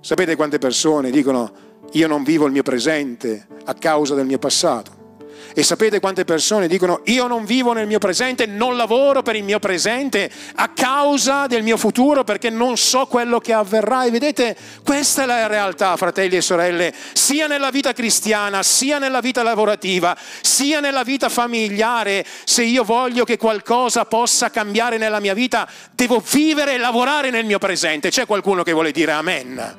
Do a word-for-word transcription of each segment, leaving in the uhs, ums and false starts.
Sapete quante persone dicono: io non vivo il mio presente a causa del mio passato. E sapete quante persone dicono: io non vivo nel mio presente, non lavoro per il mio presente a causa del mio futuro, perché non so quello che avverrà. E vedete, questa è la realtà, fratelli e sorelle, sia nella vita cristiana, sia nella vita lavorativa, sia nella vita familiare. Se io voglio che qualcosa possa cambiare nella mia vita, devo vivere e lavorare nel mio presente. C'è qualcuno che vuole dire amen?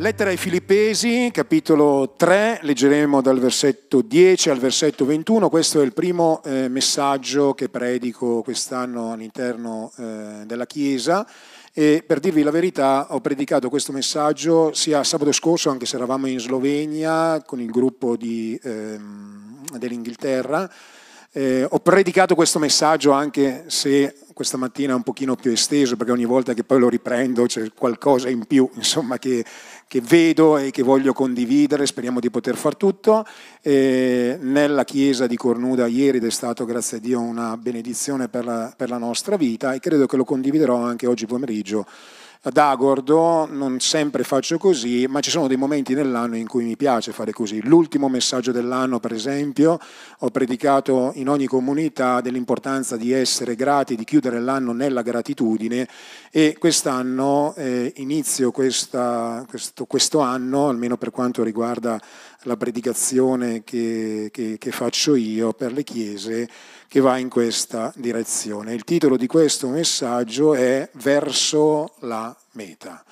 Lettera ai Filippesi, capitolo tre, leggeremo dal versetto dieci al versetto ventuno. Questo è il primo eh, messaggio che predico quest'anno all'interno eh, della Chiesa, e per dirvi la verità ho predicato questo messaggio sia sabato scorso, anche se eravamo in Slovenia con il gruppo di, eh, dell'Inghilterra. Eh, ho predicato questo messaggio, anche se questa mattina è un pochino più esteso, perché ogni volta che poi lo riprendo c'è qualcosa in più, insomma, che, che vedo e che voglio condividere. Speriamo di poter far tutto. Eh, nella chiesa di Cornuda ieri ed è stato, grazie a Dio, una benedizione per la, per la nostra vita, e credo che lo condividerò anche oggi pomeriggio ad Agordo. Non sempre faccio così, ma ci sono dei momenti nell'anno in cui mi piace fare così. L'ultimo messaggio dell'anno, per esempio, ho predicato in ogni comunità dell'importanza di essere grati, di chiudere l'anno nella gratitudine, e quest'anno eh, inizio questa, questo, questo anno, almeno per quanto riguarda la predicazione che, che, che faccio io per le chiese, che va in questa direzione. Il titolo di questo messaggio è Verso la meta.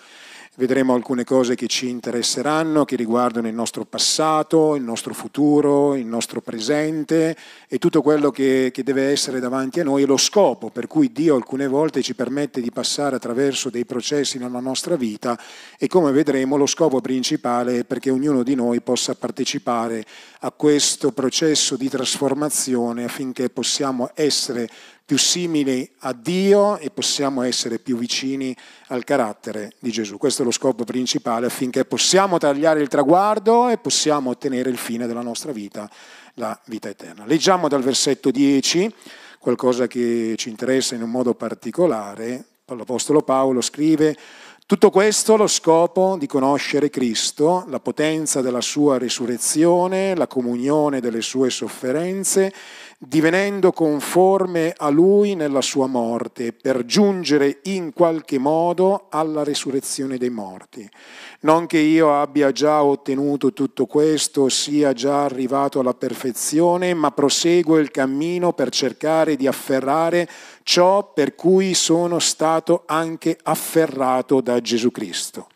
Vedremo alcune cose che ci interesseranno, che riguardano il nostro passato, il nostro futuro, il nostro presente e tutto quello che, che deve essere davanti a noi, e lo scopo per cui Dio alcune volte ci permette di passare attraverso dei processi nella nostra vita, e come vedremo lo scopo principale è perché ognuno di noi possa partecipare a questo processo di trasformazione, affinché possiamo essere più simili a Dio e possiamo essere più vicini al carattere di Gesù. Questo è lo scopo principale, affinché possiamo tagliare il traguardo e possiamo ottenere il fine della nostra vita, la vita eterna. Leggiamo dal versetto dieci, qualcosa che ci interessa in un modo particolare. L'Apostolo Paolo scrive: tutto questo allo scopo di conoscere Cristo, la potenza della sua risurrezione, la comunione delle sue sofferenze, divenendo conforme a Lui nella sua morte, per giungere in qualche modo alla resurrezione dei morti. Non che io abbia già ottenuto tutto questo, sia già arrivato alla perfezione, ma proseguo il cammino per cercare di afferrare ciò per cui sono stato anche afferrato da Gesù Cristo.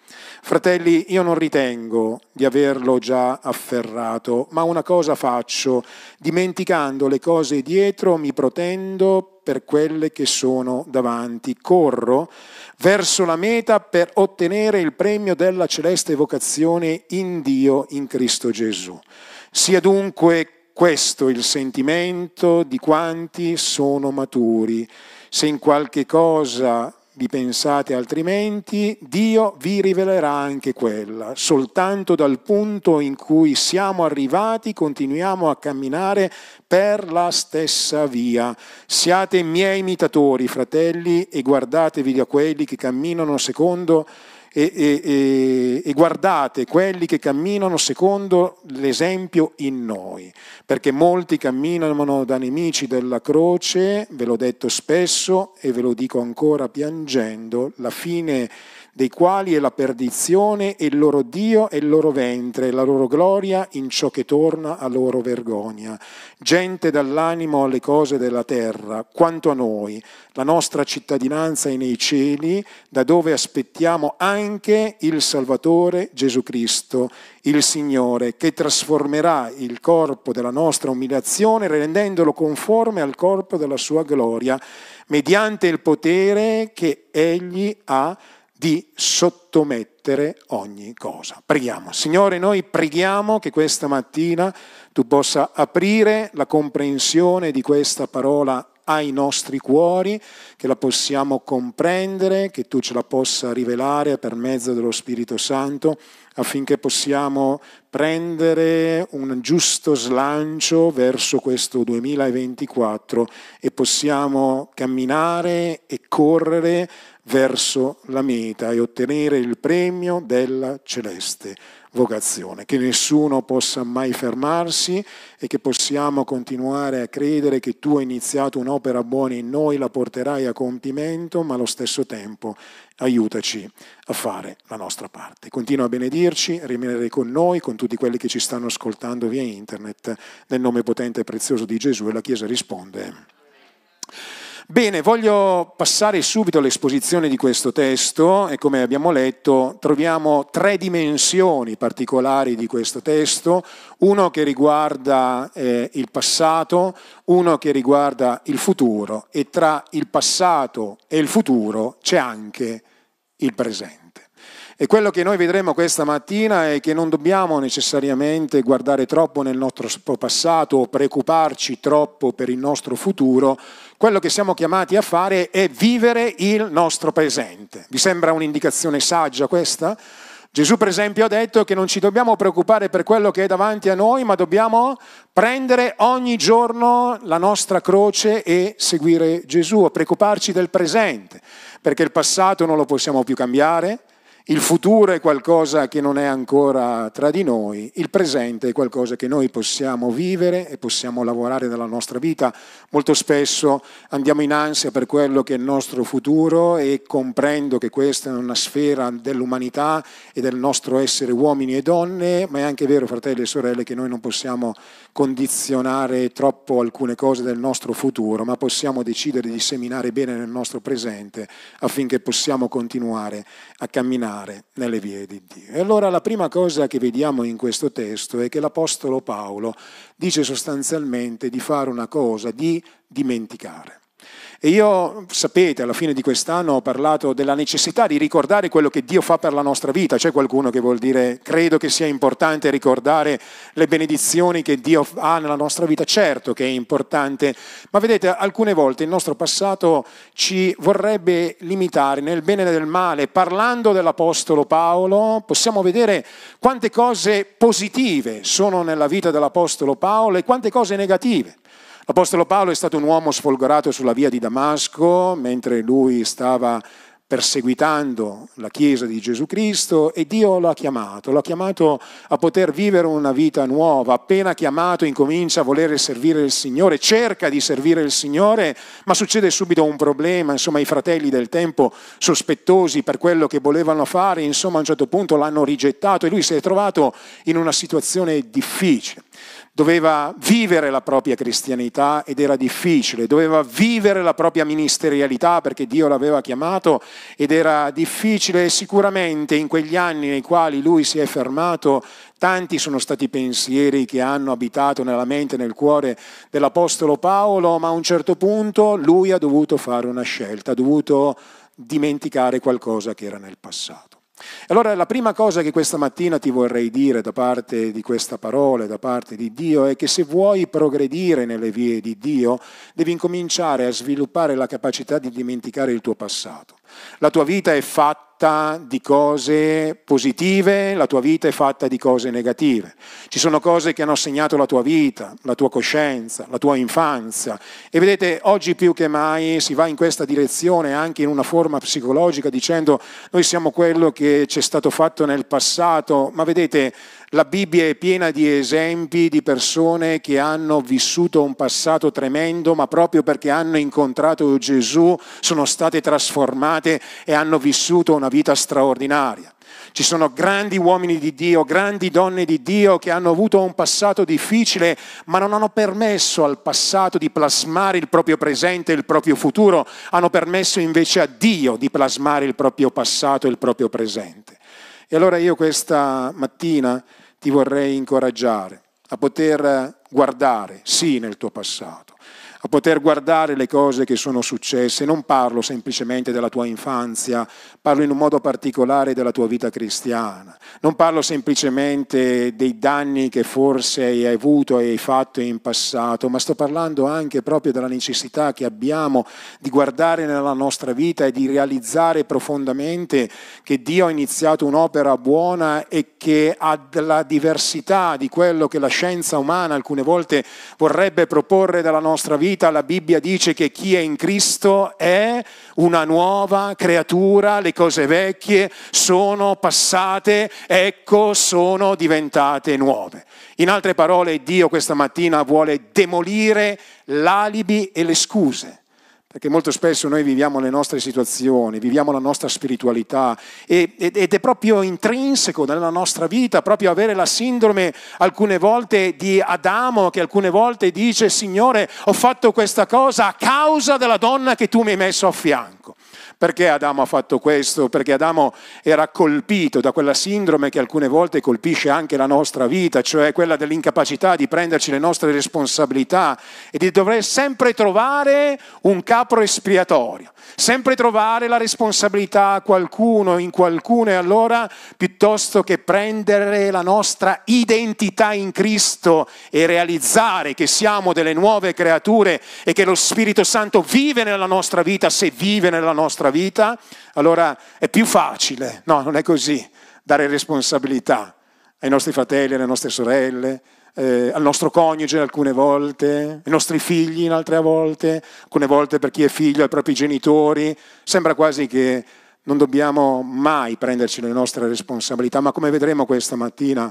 Fratelli, io non ritengo di averlo già afferrato, ma una cosa faccio: dimenticando le cose dietro, mi protendo per quelle che sono davanti. Corro verso la meta per ottenere il premio della celeste vocazione in Dio, in Cristo Gesù. Sia dunque questo il sentimento di quanti sono maturi. Se in qualche cosa vi pensate altrimenti, Dio vi rivelerà anche quella. Soltanto dal punto in cui siamo arrivati continuiamo a camminare per la stessa via. Siate miei imitatori, fratelli, e guardatevi da quelli che camminano secondo E, e, e guardate quelli che camminano secondo l'esempio in noi, perché molti camminano da nemici della croce, ve l'ho detto spesso e ve lo dico ancora piangendo, la fine dei quali è la perdizione, e il loro Dio e il loro ventre, la loro gloria in ciò che torna a loro vergogna. Gente dall'animo alle cose della terra. Quanto a noi, la nostra cittadinanza è nei cieli, da dove aspettiamo anche il Salvatore Gesù Cristo, il Signore, che trasformerà il corpo della nostra umiliazione, rendendolo conforme al corpo della sua gloria, mediante il potere che Egli ha di sottomettere ogni cosa. Preghiamo. Signore, noi preghiamo che questa mattina Tu possa aprire la comprensione di questa parola ai nostri cuori, che la possiamo comprendere, che Tu ce la possa rivelare per mezzo dello Spirito Santo, affinché possiamo prendere un giusto slancio verso questo duemilaventiquattro e possiamo camminare e correre verso la meta e ottenere il premio della celeste vocazione, che nessuno possa mai fermarsi e che possiamo continuare a credere che tu hai iniziato un'opera buona in noi, la porterai a compimento, ma allo stesso tempo aiutaci a fare la nostra parte. Continua a benedirci, a rimanere con noi, con tutti quelli che ci stanno ascoltando via internet, nel nome potente e prezioso di Gesù, e la Chiesa risponde. Bene, voglio passare subito all'esposizione di questo testo e, come abbiamo letto, troviamo tre dimensioni particolari di questo testo, uno che riguarda eh, il passato, uno che riguarda il futuro, e tra il passato e il futuro c'è anche il presente. E quello che noi vedremo questa mattina è che non dobbiamo necessariamente guardare troppo nel nostro passato o preoccuparci troppo per il nostro futuro. Quello che siamo chiamati a fare è vivere il nostro presente. Vi sembra un'indicazione saggia questa? Gesù, per esempio, ha detto che non ci dobbiamo preoccupare per quello che è davanti a noi, ma dobbiamo prendere ogni giorno la nostra croce e seguire Gesù, preoccuparci del presente, perché il passato non lo possiamo più cambiare. Il futuro è qualcosa che non è ancora tra di noi, il presente è qualcosa che noi possiamo vivere e possiamo lavorare nella nostra vita. Molto spesso andiamo in ansia per quello che è il nostro futuro, e comprendo che questa è una sfera dell'umanità e del nostro essere uomini e donne, ma è anche vero, fratelli e sorelle, che noi non possiamo condizionare troppo alcune cose del nostro futuro, ma possiamo decidere di seminare bene nel nostro presente affinché possiamo continuare a camminare nelle vie di Dio. E allora la prima cosa che vediamo in questo testo è che l'Apostolo Paolo dice sostanzialmente di fare una cosa, di dimenticare. E io, sapete, alla fine di quest'anno ho parlato della necessità di ricordare quello che Dio fa per la nostra vita. C'è qualcuno che vuol dire, credo che sia importante ricordare le benedizioni che Dio ha nella nostra vita? Certo che è importante, ma vedete, alcune volte il nostro passato ci vorrebbe limitare nel bene e nel male. Parlando dell'Apostolo Paolo, possiamo vedere quante cose positive sono nella vita dell'Apostolo Paolo e quante cose negative. L'Apostolo Paolo è stato un uomo sfolgorato sulla via di Damasco, mentre lui stava perseguitando la Chiesa di Gesù Cristo, e Dio lo ha chiamato, lo ha chiamato a poter vivere una vita nuova. Appena chiamato incomincia a voler servire il Signore, cerca di servire il Signore, ma succede subito un problema. Insomma, i fratelli del tempo, sospettosi per quello che volevano fare, insomma a un certo punto l'hanno rigettato e lui si è trovato in una situazione difficile. Doveva vivere la propria cristianità ed era difficile, doveva vivere la propria ministerialità perché Dio l'aveva chiamato ed era difficile. Sicuramente in quegli anni nei quali lui si è fermato, tanti sono stati i pensieri che hanno abitato nella mente e nel cuore dell'Apostolo Paolo, ma a un certo punto lui ha dovuto fare una scelta, ha dovuto dimenticare qualcosa che era nel passato. Allora la prima cosa che questa mattina ti vorrei dire da parte di questa parola, da parte di Dio, è che se vuoi progredire nelle vie di Dio devi incominciare a sviluppare la capacità di dimenticare il tuo passato. La tua vita è fatta di cose positive, la tua vita è fatta di cose negative. Ci sono cose che hanno segnato la tua vita, la tua coscienza, la tua infanzia. E vedete, oggi più che mai si va in questa direzione anche in una forma psicologica, dicendo noi siamo quello che ci è stato fatto nel passato, ma vedete, la Bibbia è piena di esempi di persone che hanno vissuto un passato tremendo, ma proprio perché hanno incontrato Gesù sono state trasformate e hanno vissuto una vita straordinaria. Ci sono grandi uomini di Dio, grandi donne di Dio che hanno avuto un passato difficile, ma non hanno permesso al passato di plasmare il proprio presente e il proprio futuro, hanno permesso invece a Dio di plasmare il proprio passato e il proprio presente. E allora io questa mattina ti vorrei incoraggiare a poter guardare, sì, nel tuo passato, a poter guardare le cose che sono successe. Non parlo semplicemente della tua infanzia, parlo in un modo particolare della tua vita cristiana. Non parlo semplicemente dei danni che forse hai avuto e hai fatto in passato, ma sto parlando anche proprio della necessità che abbiamo di guardare nella nostra vita e di realizzare profondamente che Dio ha iniziato un'opera buona e che alla diversità di quello che la scienza umana alcune volte vorrebbe proporre dalla nostra vita, la Bibbia dice che chi è in Cristo è una nuova creatura, le cose vecchie sono passate, ecco sono diventate nuove. In altre parole, Dio questa mattina vuole demolire l'alibi e le scuse. Perché molto spesso noi viviamo le nostre situazioni, viviamo la nostra spiritualità e, ed è proprio intrinseco nella nostra vita, proprio avere la sindrome alcune volte di Adamo che alcune volte dice Signore ho fatto questa cosa a causa della donna che tu mi hai messo a fianco. Perché Adamo ha fatto questo? Perché Adamo era colpito da quella sindrome che alcune volte colpisce anche la nostra vita, cioè quella dell'incapacità di prenderci le nostre responsabilità e di dover sempre trovare un capro espiatorio, sempre trovare la responsabilità a qualcuno, in qualcuno, e allora piuttosto che prendere la nostra identità in Cristo e realizzare che siamo delle nuove creature e che lo Spirito Santo vive nella nostra vita, se vive nella nostra vita, vita, allora è più facile, no, non è così, dare responsabilità ai nostri fratelli, alle nostre sorelle, eh, al nostro coniuge alcune volte, ai nostri figli in altre volte, alcune volte per chi è figlio, ai propri genitori. Sembra quasi che non dobbiamo mai prenderci le nostre responsabilità, ma come vedremo questa mattina,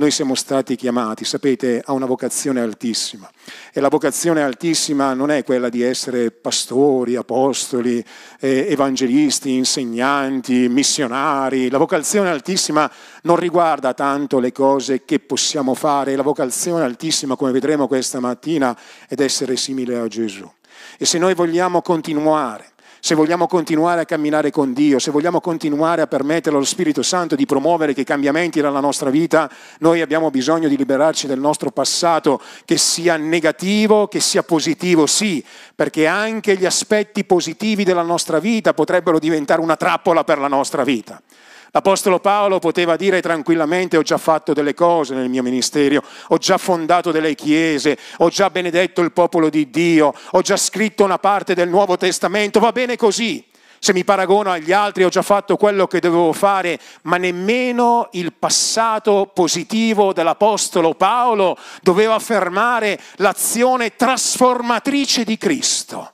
noi siamo stati chiamati, sapete, a una vocazione altissima. E la vocazione altissima non è quella di essere pastori, apostoli, eh, evangelisti, insegnanti, missionari. La vocazione altissima non riguarda tanto le cose che possiamo fare. La vocazione altissima, come vedremo questa mattina, è essere simile a Gesù. E se noi vogliamo continuare, se vogliamo continuare a camminare con Dio, se vogliamo continuare a permettere allo Spirito Santo di promuovere quei cambiamenti nella nostra vita, noi abbiamo bisogno di liberarci del nostro passato, che sia negativo, che sia positivo, sì, perché anche gli aspetti positivi della nostra vita potrebbero diventare una trappola per la nostra vita. L'Apostolo Paolo poteva dire tranquillamente: ho già fatto delle cose nel mio ministerio, ho già fondato delle chiese, ho già benedetto il popolo di Dio, ho già scritto una parte del Nuovo Testamento, va bene così. Se mi paragono agli altri ho già fatto quello che dovevo fare, ma nemmeno il passato positivo dell'Apostolo Paolo doveva affermare l'azione trasformatrice di Cristo.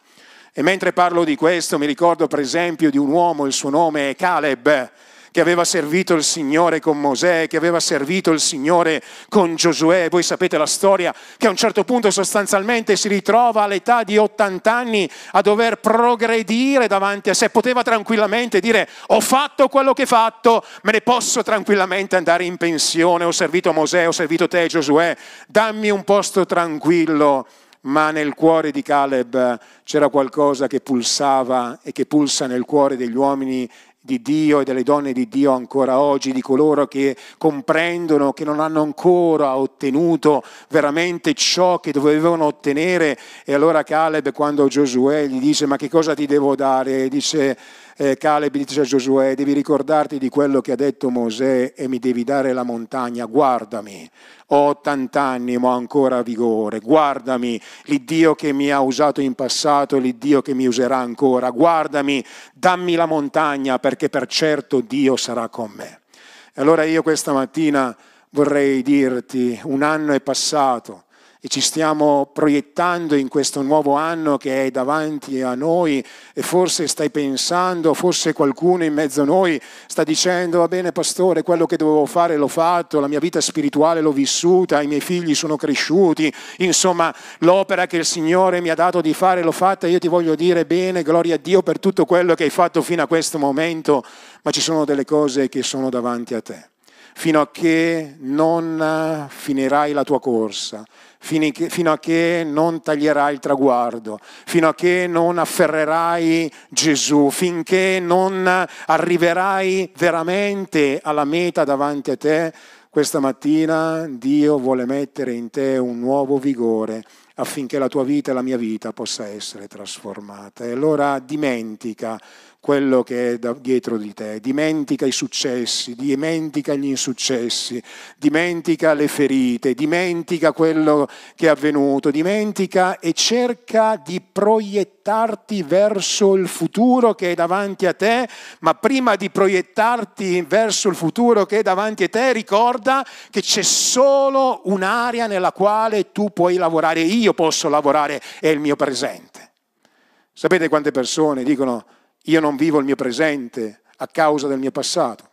E mentre parlo di questo mi ricordo per esempio di un uomo, il suo nome è Caleb, che aveva servito il Signore con Mosè, che aveva servito il Signore con Giosuè. Voi sapete la storia, che a un certo punto sostanzialmente si ritrova all'età di ottanta anni a dover progredire davanti a sé. Poteva tranquillamente dire: ho fatto quello che ho fatto, me ne posso tranquillamente andare in pensione, ho servito Mosè, ho servito te Giosuè, dammi un posto tranquillo. Ma nel cuore di Caleb c'era qualcosa che pulsava e che pulsa nel cuore degli uomini di Dio e delle donne di Dio ancora oggi, di coloro che comprendono che non hanno ancora ottenuto veramente ciò che dovevano ottenere. E allora Caleb, quando Giosuè gli dice: ma che cosa ti devo dare? Dice eh, Caleb dice a Giosuè: devi ricordarti di quello che ha detto Mosè e mi devi dare la montagna. Guardami, ho ottanta anni ma ho ancora vigore, guardami l'Iddio che mi ha usato in passato, l'Iddio che mi userà ancora, guardami, dammi la montagna perché per certo Dio sarà con me. E allora io questa mattina vorrei dirti: un anno è passato e ci stiamo proiettando in questo nuovo anno che è davanti a noi, e forse stai pensando, forse qualcuno in mezzo a noi sta dicendo: va bene pastore, quello che dovevo fare l'ho fatto, la mia vita spirituale l'ho vissuta, i miei figli sono cresciuti, insomma l'opera che il Signore mi ha dato di fare l'ho fatta. Io ti voglio dire: bene, gloria a Dio per tutto quello che hai fatto fino a questo momento, ma ci sono delle cose che sono davanti a te. Fino a che non finirai la tua corsa, fino a che non taglierai il traguardo, fino a che non afferrerai Gesù, finché non arriverai veramente alla meta davanti a te, Questa mattina Dio vuole mettere in te un nuovo vigore affinché la tua vita e la mia vita possa essere trasformata. E allora dimentica quello che è dietro di te, dimentica i successi, dimentica gli insuccessi, dimentica le ferite, dimentica quello che è avvenuto, dimentica e cerca di proiettarti verso il futuro che è davanti a te, ma prima di proiettarti verso il futuro che è davanti a te, ricorda che c'è solo un'area nella quale tu puoi lavorare, io posso lavorare, è il mio presente. Sapete quante persone dicono: io non vivo il mio presente a causa del mio passato.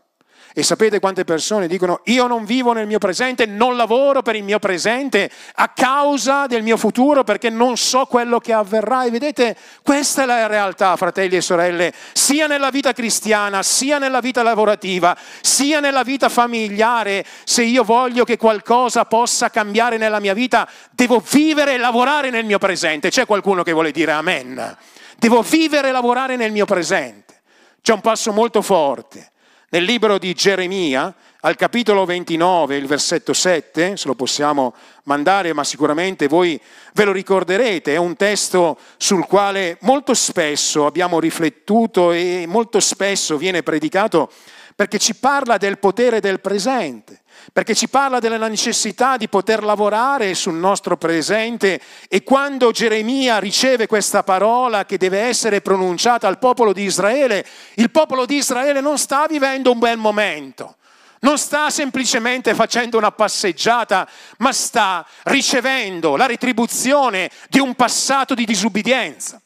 E sapete quante persone dicono: io non vivo nel mio presente, non lavoro per il mio presente a causa del mio futuro perché non so quello che avverrà. E vedete, questa è la realtà, fratelli e sorelle, sia nella vita cristiana, sia nella vita lavorativa, sia nella vita familiare. Se io voglio che qualcosa possa cambiare nella mia vita, devo vivere e lavorare nel mio presente. C'è qualcuno che vuole dire amen? Devo vivere e lavorare nel mio presente. C'è un passo molto forte. Nel libro di Geremia, al capitolo ventinove, il versetto sette, se lo possiamo mandare, ma sicuramente voi ve lo ricorderete, è un testo sul quale molto spesso abbiamo riflettuto e molto spesso viene predicato, perché ci parla del potere del presente, perché ci parla della necessità di poter lavorare sul nostro presente. E quando Geremia riceve questa parola che deve essere pronunciata al popolo di Israele, il popolo di Israele non sta vivendo un bel momento, non sta semplicemente facendo una passeggiata, ma sta ricevendo la retribuzione di un passato di disubbidienza.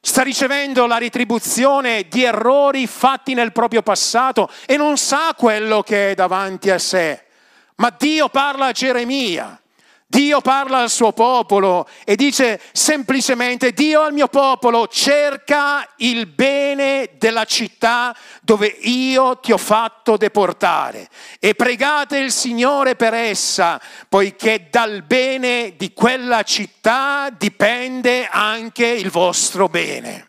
Sta ricevendo la retribuzione di errori fatti nel proprio passato e non sa quello che è davanti a sé. Ma Dio parla a Geremia, Dio parla al suo popolo e dice semplicemente: Dio al mio popolo, cerca il bene della città dove io ti ho fatto deportare e pregate il Signore per essa, poiché dal bene di quella città dipende anche il vostro bene.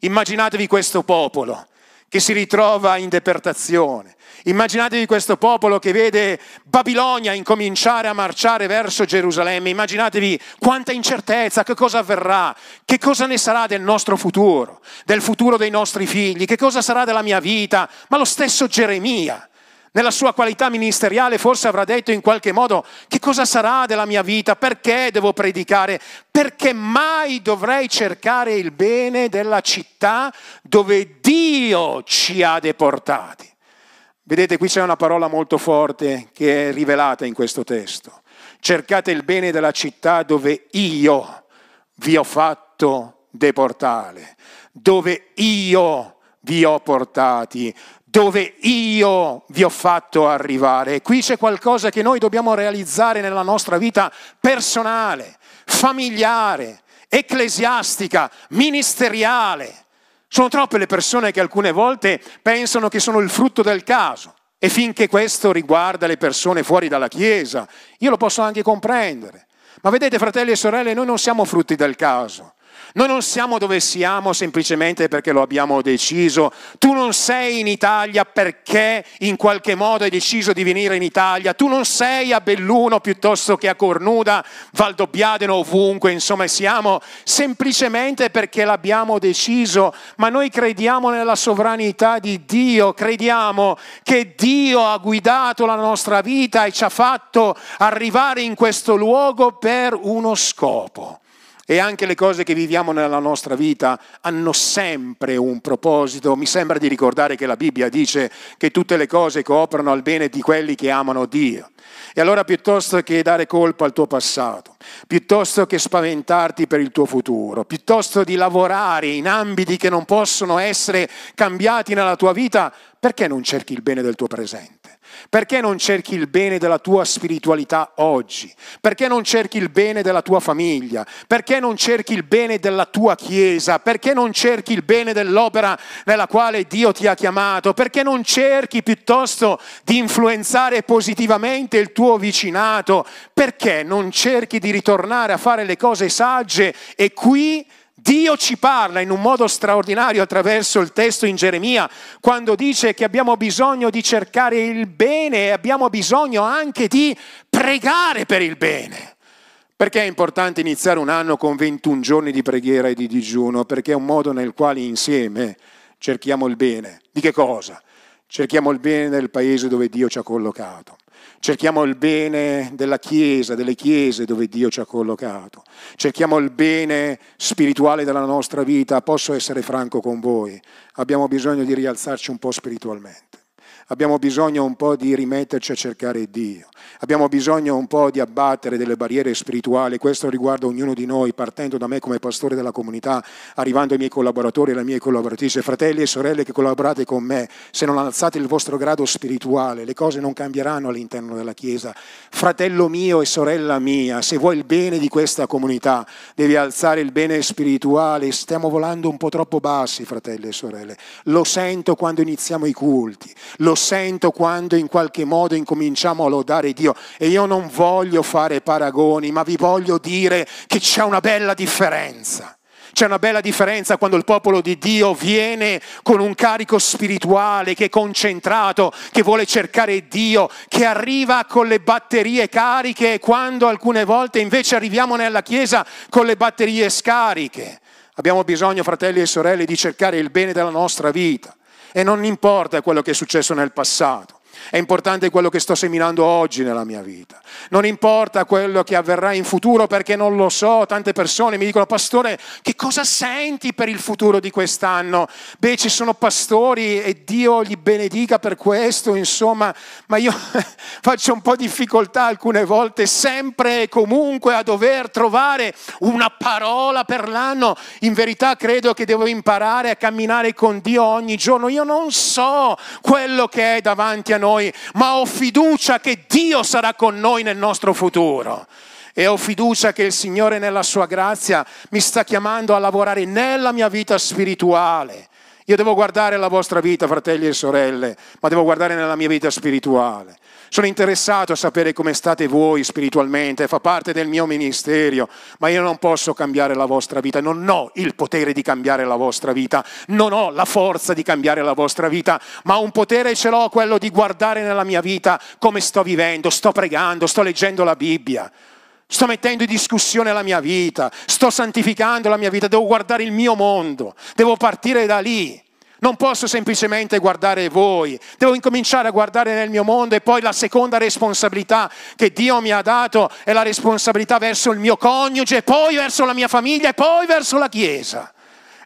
Immaginatevi questo popolo che si ritrova in deportazione. Immaginatevi questo popolo che vede Babilonia incominciare a marciare verso Gerusalemme. Immaginatevi quanta incertezza, che cosa avverrà, che cosa ne sarà del nostro futuro, del futuro dei nostri figli, che cosa sarà della mia vita. Ma lo stesso Geremia, nella sua qualità ministeriale, forse avrà detto in qualche modo: che cosa sarà della mia vita, perché devo predicare, perché mai dovrei cercare il bene della città dove Dio ci ha deportati. Vedete, qui c'è una parola molto forte che è rivelata in questo testo. Cercate il bene della città dove io vi ho fatto deportare, dove io vi ho portati, dove io vi ho fatto arrivare. E qui c'è qualcosa che noi dobbiamo realizzare nella nostra vita personale, familiare, ecclesiastica, ministeriale. Sono troppe le persone che alcune volte pensano che sono il frutto del caso, e finché questo riguarda le persone fuori dalla Chiesa, io lo posso anche comprendere. Ma vedete, fratelli e sorelle, noi non siamo frutti del caso. Noi non siamo dove siamo semplicemente perché lo abbiamo deciso. Tu non sei in Italia perché in qualche modo hai deciso di venire in Italia. Tu non sei a Belluno piuttosto che a Cornuda, Valdobbiadene, ovunque. Insomma, siamo semplicemente perché l'abbiamo deciso. Ma noi crediamo nella sovranità di Dio. Crediamo che Dio ha guidato la nostra vita e ci ha fatto arrivare in questo luogo per uno scopo. E anche le cose che viviamo nella nostra vita hanno sempre un proposito. Mi sembra di ricordare che la Bibbia dice che tutte le cose cooperano al bene di quelli che amano Dio. E allora, piuttosto che dare colpa al tuo passato, piuttosto che spaventarti per il tuo futuro, piuttosto di lavorare in ambiti che non possono essere cambiati nella tua vita, perché non cerchi il bene del tuo presente? Perché non cerchi il bene della tua spiritualità oggi? Perché non cerchi il bene della tua famiglia? Perché non cerchi il bene della tua chiesa? Perché non cerchi il bene dell'opera nella quale Dio ti ha chiamato? Perché non cerchi piuttosto di influenzare positivamente il tuo vicinato? Perché non cerchi di ritornare a fare le cose sagge? E qui Dio ci parla in un modo straordinario attraverso il testo in Geremia, quando dice che abbiamo bisogno di cercare il bene e abbiamo bisogno anche di pregare per il bene. Perché è importante iniziare un anno con ventuno giorni di preghiera e di digiuno? Perché è un modo nel quale insieme cerchiamo il bene. Di che cosa? Cerchiamo il bene del paese dove Dio ci ha collocato. Cerchiamo il bene della Chiesa, delle Chiese dove Dio ci ha collocato. Cerchiamo il bene spirituale della nostra vita. Posso essere franco con voi? Abbiamo bisogno di rialzarci un po' spiritualmente. Abbiamo bisogno un po' di rimetterci a cercare Dio. Abbiamo bisogno un po' di abbattere delle barriere spirituali. Questo riguarda ognuno di noi, partendo da me come pastore della comunità, arrivando ai miei collaboratori e alle mie collaboratrici. Fratelli e sorelle che collaborate con me, se non alzate il vostro grado spirituale, le cose non cambieranno all'interno della Chiesa. Fratello mio e sorella mia, se vuoi il bene di questa comunità, devi alzare il bene spirituale. Stiamo volando un po' troppo bassi, fratelli e sorelle. Lo sento quando iniziamo i culti. Lo sento quando in qualche modo incominciamo a lodare Dio, e io non voglio fare paragoni, ma vi voglio dire che c'è una bella differenza. C'è una bella differenza quando il popolo di Dio viene con un carico spirituale, che è concentrato, che vuole cercare Dio, che arriva con le batterie cariche, quando alcune volte invece arriviamo nella Chiesa con le batterie scariche. Abbiamo bisogno, fratelli e sorelle, di cercare il bene della nostra vita. E non importa quello che è successo nel passato, è importante quello che sto seminando oggi nella mia vita. Non importa quello che avverrà in futuro, perché non lo so. Tante persone mi dicono: pastore, che cosa senti per il futuro di quest'anno? Beh, ci sono pastori, e Dio li benedica per questo, insomma, ma io faccio un po' difficoltà alcune volte, sempre e comunque, a dover trovare una parola per l'anno. In verità credo che devo imparare a camminare con Dio ogni giorno. Io non so quello che è davanti a noi, ma ho fiducia che Dio sarà con noi nel nostro futuro. E ho fiducia che il Signore nella sua grazia mi sta chiamando a lavorare nella mia vita spirituale. Io devo guardare la vostra vita, fratelli e sorelle, ma devo guardare nella mia vita spirituale. Sono interessato a sapere come state voi spiritualmente, fa parte del mio ministero, ma io non posso cambiare la vostra vita, non ho il potere di cambiare la vostra vita, non ho la forza di cambiare la vostra vita, ma un potere ce l'ho, quello di guardare nella mia vita come sto vivendo, sto pregando, sto leggendo la Bibbia. Sto mettendo in discussione la mia vita, sto santificando la mia vita, devo guardare il mio mondo, devo partire da lì. Non posso semplicemente guardare voi, devo incominciare a guardare nel mio mondo. E poi la seconda responsabilità che Dio mi ha dato è la responsabilità verso il mio coniuge, e poi verso la mia famiglia, e poi verso la Chiesa.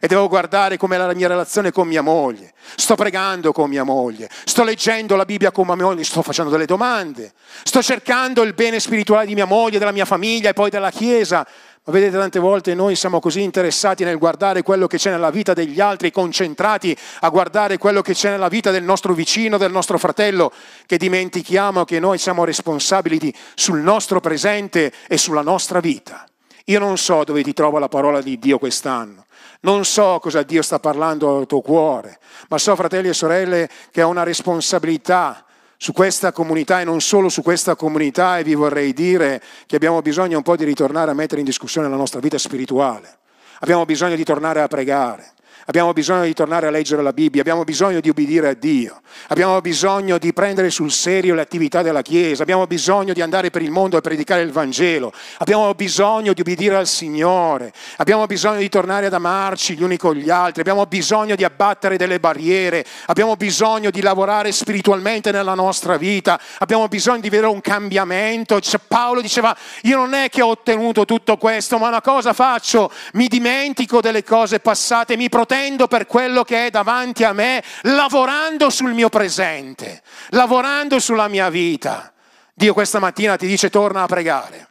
E devo guardare com'è la mia relazione con mia moglie. Sto pregando con mia moglie, sto leggendo la Bibbia con mia moglie, sto facendo delle domande, sto cercando il bene spirituale di mia moglie, della mia famiglia e poi della Chiesa. Ma vedete, tante volte noi siamo così interessati nel guardare quello che c'è nella vita degli altri, concentrati a guardare quello che c'è nella vita del nostro vicino, del nostro fratello, che dimentichiamo che noi siamo responsabili di, sul nostro presente e sulla nostra vita. Io non so dove ti trova la parola di Dio quest'anno. Non so cosa Dio sta parlando al tuo cuore, ma so, fratelli e sorelle, che ho una responsabilità su questa comunità, e non solo su questa comunità, e vi vorrei dire che abbiamo bisogno un po' di ritornare a mettere in discussione la nostra vita spirituale. Abbiamo bisogno di tornare a pregare. Abbiamo bisogno di tornare a leggere la Bibbia, abbiamo bisogno di obbedire a Dio, abbiamo bisogno di prendere sul serio le attività della Chiesa, abbiamo bisogno di andare per il mondo a predicare il Vangelo, abbiamo bisogno di obbedire al Signore, abbiamo bisogno di tornare ad amarci gli uni con gli altri, abbiamo bisogno di abbattere delle barriere, abbiamo bisogno di lavorare spiritualmente nella nostra vita, abbiamo bisogno di vedere un cambiamento. Paolo diceva: io non è che ho ottenuto tutto questo, ma una cosa faccio, mi dimentico delle cose passate, mi proteggo per quello che è davanti a me, lavorando sul mio presente, lavorando sulla mia vita. Dio questa mattina ti dice: torna a pregare.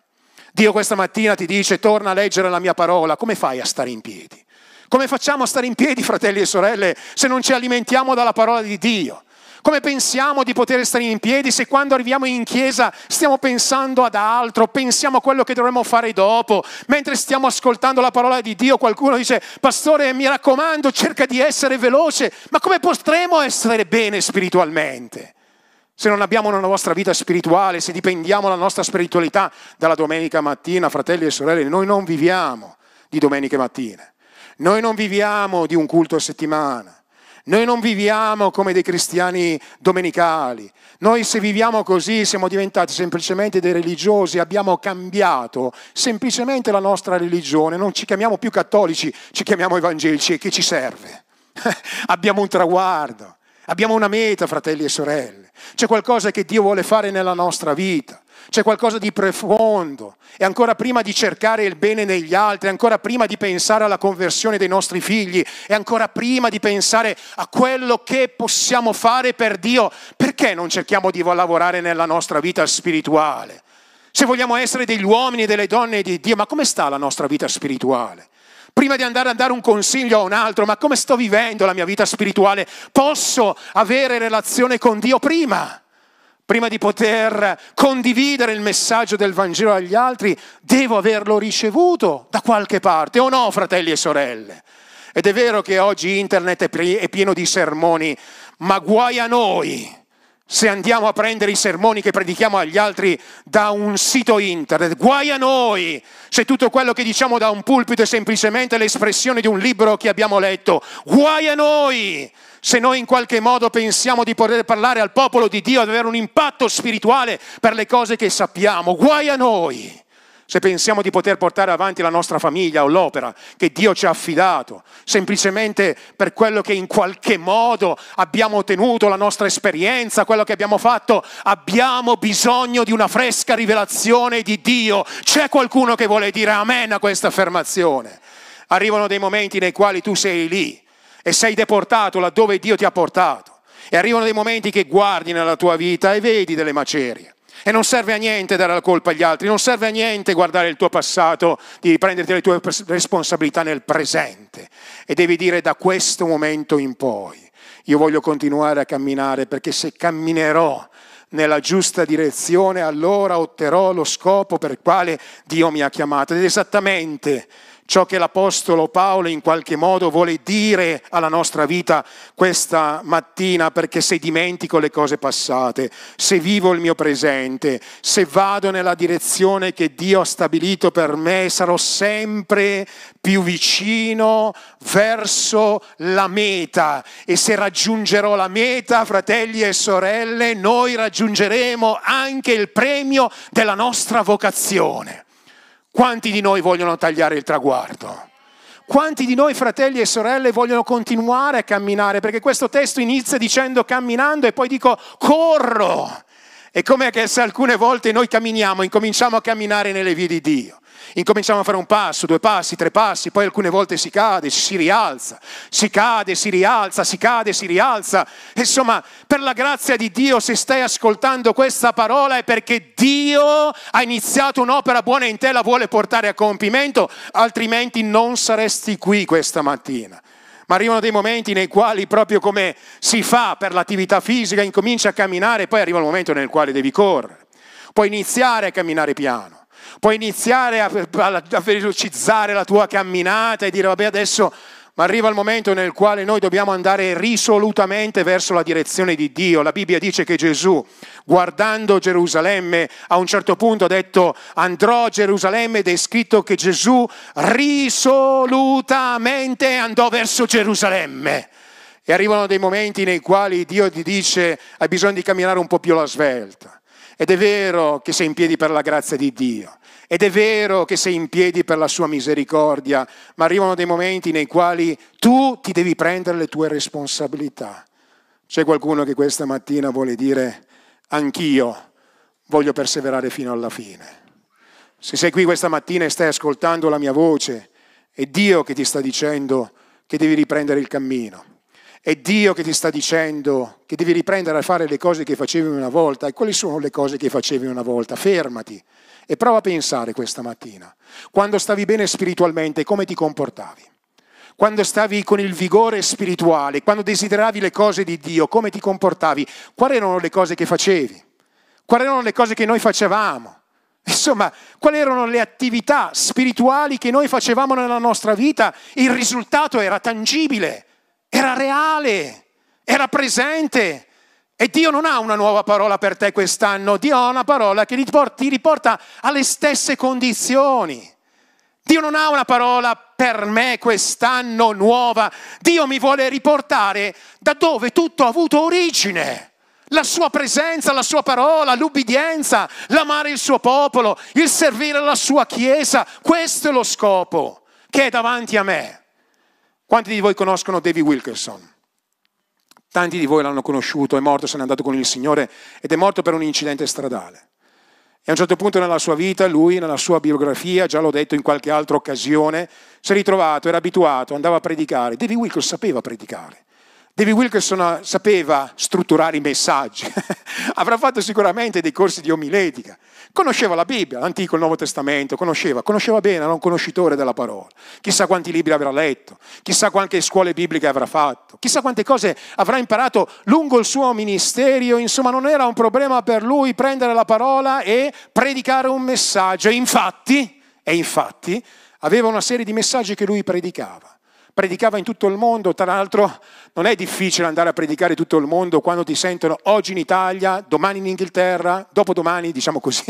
Dio questa mattina ti dice: torna a leggere la mia parola. Come fai a stare in piedi? Come facciamo a stare in piedi, fratelli e sorelle, se non ci alimentiamo dalla parola di Dio? Come pensiamo di poter stare in piedi se quando arriviamo in chiesa stiamo pensando ad altro, pensiamo a quello che dovremmo fare dopo, mentre stiamo ascoltando la parola di Dio? Qualcuno dice: pastore, mi raccomando, cerca di essere veloce. Ma come potremo essere bene spiritualmente se non abbiamo una nostra vita spirituale, se dipendiamo la nostra spiritualità dalla domenica mattina? Fratelli e sorelle, noi non viviamo di domeniche mattine. Noi non viviamo di un culto a settimana. Noi non viviamo come dei cristiani domenicali. Noi, se viviamo così, siamo diventati semplicemente dei religiosi, abbiamo cambiato semplicemente la nostra religione. Non ci chiamiamo più cattolici, ci chiamiamo evangelici. E che ci serve? Abbiamo un traguardo, abbiamo una meta, fratelli e sorelle. C'è qualcosa che Dio vuole fare nella nostra vita. C'è qualcosa di profondo, e ancora prima di cercare il bene negli altri, ancora prima di pensare alla conversione dei nostri figli, e ancora prima di pensare a quello che possiamo fare per Dio, perché non cerchiamo di lavorare nella nostra vita spirituale? Se vogliamo essere degli uomini e delle donne di Dio, ma come sta la nostra vita spirituale? Prima di andare a dare un consiglio a un altro, ma come sto vivendo la mia vita spirituale? Posso avere relazione con Dio prima? Prima di poter condividere il messaggio del Vangelo agli altri, devo averlo ricevuto da qualche parte, o no, fratelli e sorelle? Ed è vero che oggi internet è pieno di sermoni, ma guai a noi se andiamo a prendere i sermoni che predichiamo agli altri da un sito internet. Guai a noi se tutto quello che diciamo da un pulpito è semplicemente l'espressione di un libro che abbiamo letto. Guai a noi! Se noi in qualche modo pensiamo di poter parlare al popolo di Dio, ad avere un impatto spirituale per le cose che sappiamo, guai a noi! Se pensiamo di poter portare avanti la nostra famiglia o l'opera che Dio ci ha affidato, semplicemente per quello che in qualche modo abbiamo ottenuto, la nostra esperienza, quello che abbiamo fatto, abbiamo bisogno di una fresca rivelazione di Dio. C'è qualcuno che vuole dire amen a questa affermazione? Arrivano dei momenti nei quali tu sei lì e sei deportato laddove Dio ti ha portato. E arrivano dei momenti che guardi nella tua vita e vedi delle macerie. E non serve a niente dare la colpa agli altri, non serve a niente guardare il tuo passato, di prenderti le tue responsabilità nel presente. E devi dire: da questo momento in poi io voglio continuare a camminare, perché se camminerò nella giusta direzione, allora otterrò lo scopo per il quale Dio mi ha chiamato. Ed è esattamente ciò che l'Apostolo Paolo in qualche modo vuole dire alla nostra vita questa mattina, perché se dimentico le cose passate, se vivo il mio presente, se vado nella direzione che Dio ha stabilito per me, sarò sempre più vicino verso la meta. E se raggiungerò la meta, fratelli e sorelle, noi raggiungeremo anche il premio della nostra vocazione. Quanti di noi vogliono tagliare il traguardo? Quanti di noi, fratelli e sorelle, vogliono continuare a camminare? Perché questo testo inizia dicendo camminando e poi dico corro. E com'è che se alcune volte noi camminiamo, incominciamo a camminare nelle vie di Dio. Incominciamo a fare un passo, due passi, tre passi, poi alcune volte si cade, si rialza, si cade, si rialza, si cade, si rialza. Insomma, per la grazia di Dio, se stai ascoltando questa parola è perché Dio ha iniziato un'opera buona in te, la vuole portare a compimento, altrimenti non saresti qui questa mattina. Ma arrivano dei momenti nei quali, proprio come si fa per l'attività fisica, incominci a camminare e poi arriva il momento nel quale devi correre. Puoi iniziare a camminare piano. Puoi iniziare a, a, a velocizzare la tua camminata e dire: vabbè, adesso, ma arriva il momento nel quale noi dobbiamo andare risolutamente verso la direzione di Dio. La Bibbia dice che Gesù, guardando Gerusalemme, a un certo punto ha detto: andrò a Gerusalemme, ed è scritto che Gesù risolutamente andò verso Gerusalemme. E arrivano dei momenti nei quali Dio ti dice: hai bisogno di camminare un po' più alla svelta. Ed è vero che sei in piedi per la grazia di Dio. Ed è vero che sei in piedi per la sua misericordia, ma arrivano dei momenti nei quali tu ti devi prendere le tue responsabilità. C'è qualcuno che questa mattina vuole dire: anch'io voglio perseverare fino alla fine. Se sei qui questa mattina e stai ascoltando la mia voce, è Dio che ti sta dicendo che devi riprendere il cammino. È Dio che ti sta dicendo che devi riprendere a fare le cose che facevi una volta. E quali sono le cose che facevi una volta? Fermati e prova a pensare questa mattina. Quando stavi bene spiritualmente, come ti comportavi? Quando stavi con il vigore spirituale, quando desideravi le cose di Dio, come ti comportavi? Quali erano le cose che facevi? Quali erano le cose che noi facevamo? Insomma, quali erano le attività spirituali che noi facevamo nella nostra vita? Il risultato era tangibile, era reale, era presente. E Dio non ha una nuova parola per te quest'anno. Dio ha una parola che ti riporta alle stesse condizioni. Dio non ha una parola per me quest'anno nuova. Dio mi vuole riportare da dove tutto ha avuto origine. La sua presenza, la sua parola, l'ubbidienza, l'amare il suo popolo, il servire la sua chiesa. Questo è lo scopo che è davanti a me. Quanti di voi conoscono David Wilkerson? Tanti di voi l'hanno conosciuto, è morto, se n'è andato con il Signore ed è morto per un incidente stradale. E a un certo punto nella sua vita, lui, nella sua biografia, già l'ho detto in qualche altra occasione, si è ritrovato, era abituato, andava a predicare. David Wilkerson sapeva predicare. David Wilkerson sapeva strutturare i messaggi, avrà fatto sicuramente dei corsi di omiletica, conosceva la Bibbia, l'Antico e il Nuovo Testamento, conosceva, conosceva bene, era un conoscitore della parola, chissà quanti libri avrà letto, chissà quante scuole bibliche avrà fatto, chissà quante cose avrà imparato lungo il suo ministero, insomma non era un problema per lui prendere la parola e predicare un messaggio, e infatti, e infatti aveva una serie di messaggi che lui predicava. Predicava in tutto il mondo, tra l'altro non è difficile andare a predicare tutto il mondo quando ti sentono oggi in Italia, domani in Inghilterra, dopodomani, diciamo così,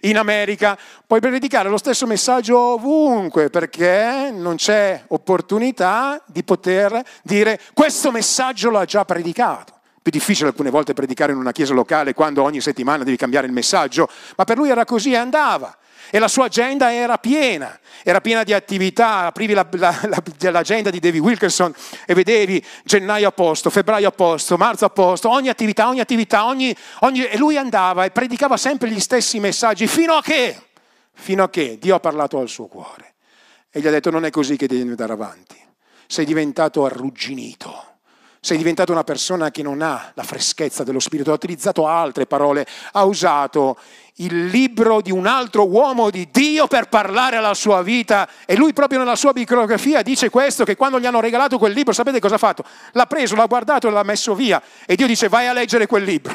in America. Puoi predicare lo stesso messaggio ovunque perché non c'è opportunità di poter dire questo messaggio l'ha già predicato. Più difficile alcune volte predicare in una chiesa locale quando ogni settimana devi cambiare il messaggio, ma per lui era così e andava. E la sua agenda era piena, era piena di attività, aprivi la, la, la, l'agenda di David Wilkerson e vedevi gennaio a posto, febbraio a posto, marzo a posto, ogni attività, ogni attività, ogni, ogni... e lui andava e predicava sempre gli stessi messaggi fino a che, fino a che Dio ha parlato al suo cuore e gli ha detto non è così che devi andare avanti, sei diventato arrugginito. Sei diventato una persona che non ha la freschezza dello spirito, ha utilizzato altre parole, ha usato il libro di un altro uomo di Dio per parlare alla sua vita e lui proprio nella sua biografia dice questo, che quando gli hanno regalato quel libro, sapete cosa ha fatto? L'ha preso, l'ha guardato e l'ha messo via e Dio dice vai a leggere quel libro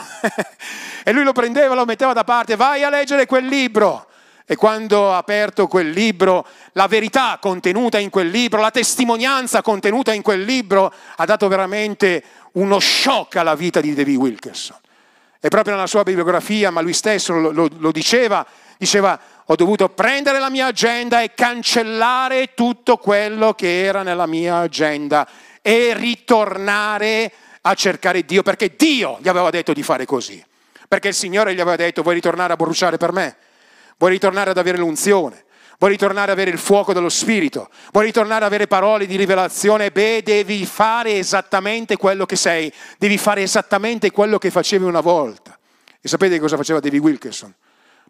e lui lo prendeva, lo metteva da parte, vai a leggere quel libro. E quando ha aperto quel libro, la verità contenuta in quel libro, la testimonianza contenuta in quel libro, ha dato veramente uno shock alla vita di David Wilkerson. E proprio nella sua bibliografia, ma lui stesso lo, lo, lo diceva, diceva ho dovuto prendere la mia agenda e cancellare tutto quello che era nella mia agenda e ritornare a cercare Dio, perché Dio gli aveva detto di fare così. Perché il Signore gli aveva detto vuoi ritornare a bruciare per me? Vuoi ritornare ad avere l'unzione, vuoi ritornare ad avere il fuoco dello Spirito, vuoi ritornare ad avere parole di rivelazione, beh devi fare esattamente quello che sei, devi fare esattamente quello che facevi una volta. E sapete cosa faceva David Wilkerson?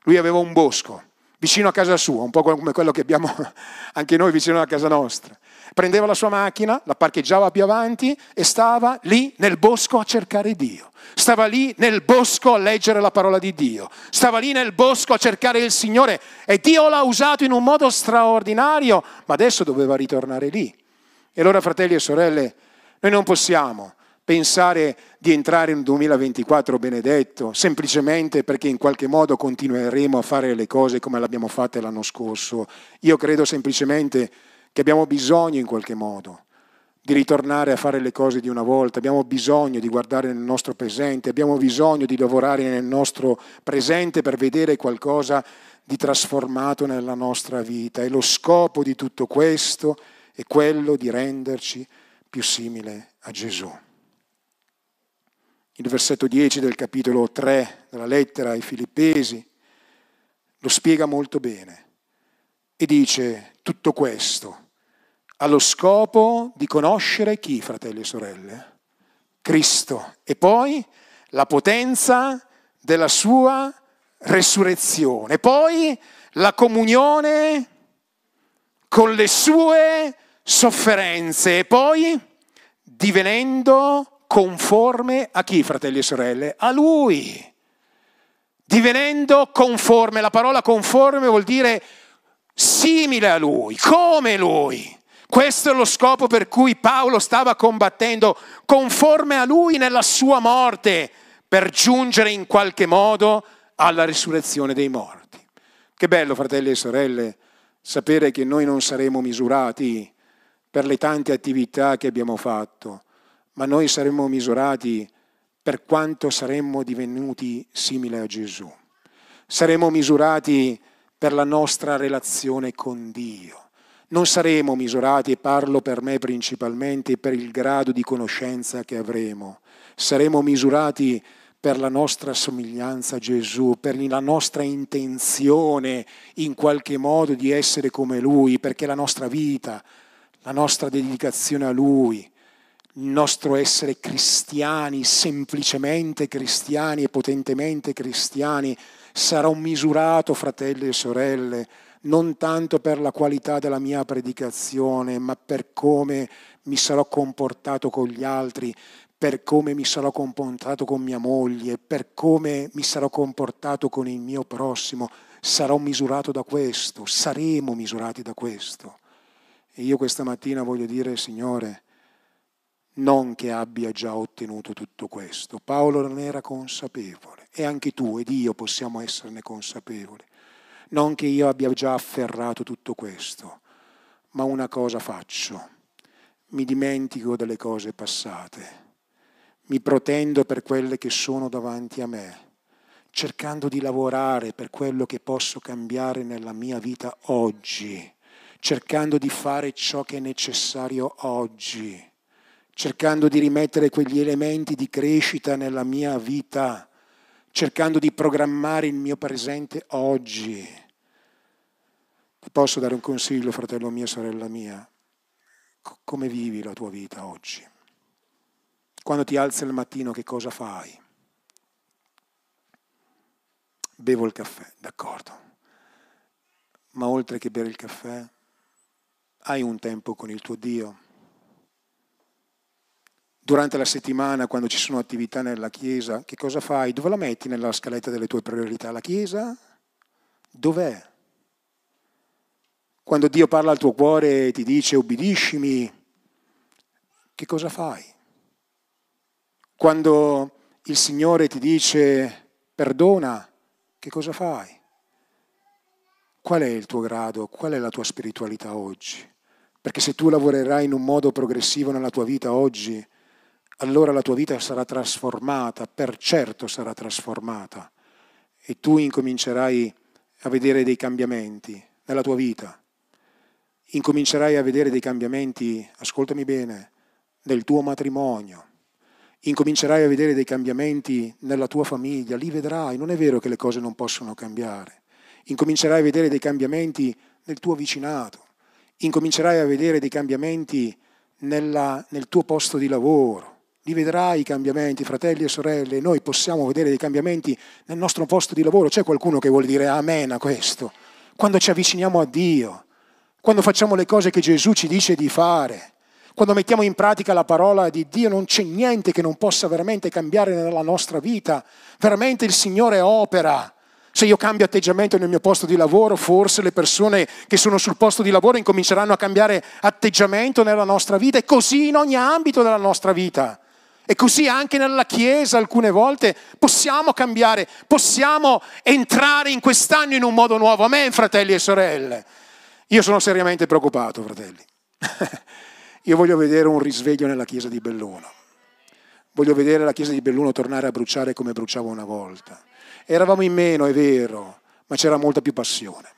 Lui aveva un bosco vicino a casa sua, un po' come quello che abbiamo anche noi vicino a casa nostra. Prendeva la sua macchina, la parcheggiava più avanti e stava lì nel bosco a cercare Dio. Stava lì nel bosco a leggere la parola di Dio. Stava lì nel bosco a cercare il Signore e Dio l'ha usato in un modo straordinario, ma adesso doveva ritornare lì. E allora, fratelli e sorelle, noi non possiamo pensare di entrare in un duemilaventiquattro benedetto semplicemente perché in qualche modo continueremo a fare le cose come le abbiamo fatte l'anno scorso. Io credo semplicemente che abbiamo bisogno in qualche modo di ritornare a fare le cose di una volta, abbiamo bisogno di guardare nel nostro presente, abbiamo bisogno di lavorare nel nostro presente per vedere qualcosa di trasformato nella nostra vita. E lo scopo di tutto questo è quello di renderci più simile a Gesù. Il versetto dieci del capitolo tre della lettera ai Filippesi lo spiega molto bene e dice tutto questo allo scopo di conoscere chi, fratelli e sorelle? Cristo. E poi la potenza della sua resurrezione. E poi la comunione con le sue sofferenze. E poi divenendo conforme a chi, fratelli e sorelle? A Lui. Divenendo conforme. La parola conforme vuol dire simile a Lui, come Lui. Questo è lo scopo per cui Paolo stava combattendo, conforme a lui nella sua morte, per giungere in qualche modo alla risurrezione dei morti. Che bello, fratelli e sorelle, sapere che noi non saremo misurati per le tante attività che abbiamo fatto, ma noi saremo misurati per quanto saremmo divenuti simili a Gesù. Saremo misurati per la nostra relazione con Dio. Non saremo misurati, e parlo per me principalmente, per il grado di conoscenza che avremo. Saremo misurati per la nostra somiglianza a Gesù, per la nostra intenzione in qualche modo di essere come Lui, perché la nostra vita, la nostra dedicazione a Lui, il nostro essere cristiani, semplicemente cristiani e potentemente cristiani, sarà un misurato, fratelli e sorelle, non tanto per la qualità della mia predicazione, ma per come mi sarò comportato con gli altri, per come mi sarò comportato con mia moglie, per come mi sarò comportato con il mio prossimo. Sarò misurato da questo, saremo misurati da questo. E io questa mattina voglio dire, Signore, non che abbia già ottenuto tutto questo. Paolo ne era consapevole, e anche tu ed io possiamo esserne consapevoli. Non che io abbia già afferrato tutto questo, ma una cosa faccio: mi dimentico delle cose passate, mi protendo per quelle che sono davanti a me, cercando di lavorare per quello che posso cambiare nella mia vita oggi, cercando di fare ciò che è necessario oggi, cercando di rimettere quegli elementi di crescita nella mia vita, cercando di programmare il mio presente oggi. Ti posso dare un consiglio, fratello mio, sorella mia? Come vivi la tua vita oggi? Quando ti alzi al mattino, che cosa fai? Bevo il caffè, d'accordo. Ma oltre che bere il caffè, hai un tempo con il tuo Dio. Durante la settimana, quando ci sono attività nella Chiesa, che cosa fai? Dove la metti nella scaletta delle tue priorità? La Chiesa? Dov'è? Quando Dio parla al tuo cuore e ti dice ubbidiscimi, che cosa fai? Quando il Signore ti dice perdona, che cosa fai? Qual è il tuo grado? Qual è la tua spiritualità oggi? Perché se tu lavorerai in un modo progressivo nella tua vita oggi, allora la tua vita sarà trasformata, per certo sarà trasformata, e tu incomincerai a vedere dei cambiamenti nella tua vita. Incomincerai a vedere dei cambiamenti, ascoltami bene, nel tuo matrimonio. Incomincerai a vedere dei cambiamenti nella tua famiglia, li vedrai, non è vero che le cose non possono cambiare. Incomincerai a vedere dei cambiamenti nel tuo vicinato, incomincerai a vedere dei cambiamenti nella, nel tuo posto di lavoro, li vedrai i cambiamenti, fratelli e sorelle, noi possiamo vedere dei cambiamenti nel nostro posto di lavoro. C'è qualcuno che vuole dire amen a questo? Quando ci avviciniamo a Dio, quando facciamo le cose che Gesù ci dice di fare, quando mettiamo in pratica la parola di Dio, non c'è niente che non possa veramente cambiare nella nostra vita. Veramente il Signore opera. Se io cambio atteggiamento nel mio posto di lavoro, forse le persone che sono sul posto di lavoro incominceranno a cambiare atteggiamento nella nostra vita, e così in ogni ambito della nostra vita. E così anche nella Chiesa alcune volte possiamo cambiare, possiamo entrare in quest'anno in un modo nuovo. Amen, fratelli e sorelle. Io sono seriamente preoccupato, fratelli. Io voglio vedere un risveglio nella Chiesa di Belluno. Voglio vedere la Chiesa di Belluno tornare a bruciare come bruciava una volta. Eravamo in meno, è vero, ma c'era molta più passione.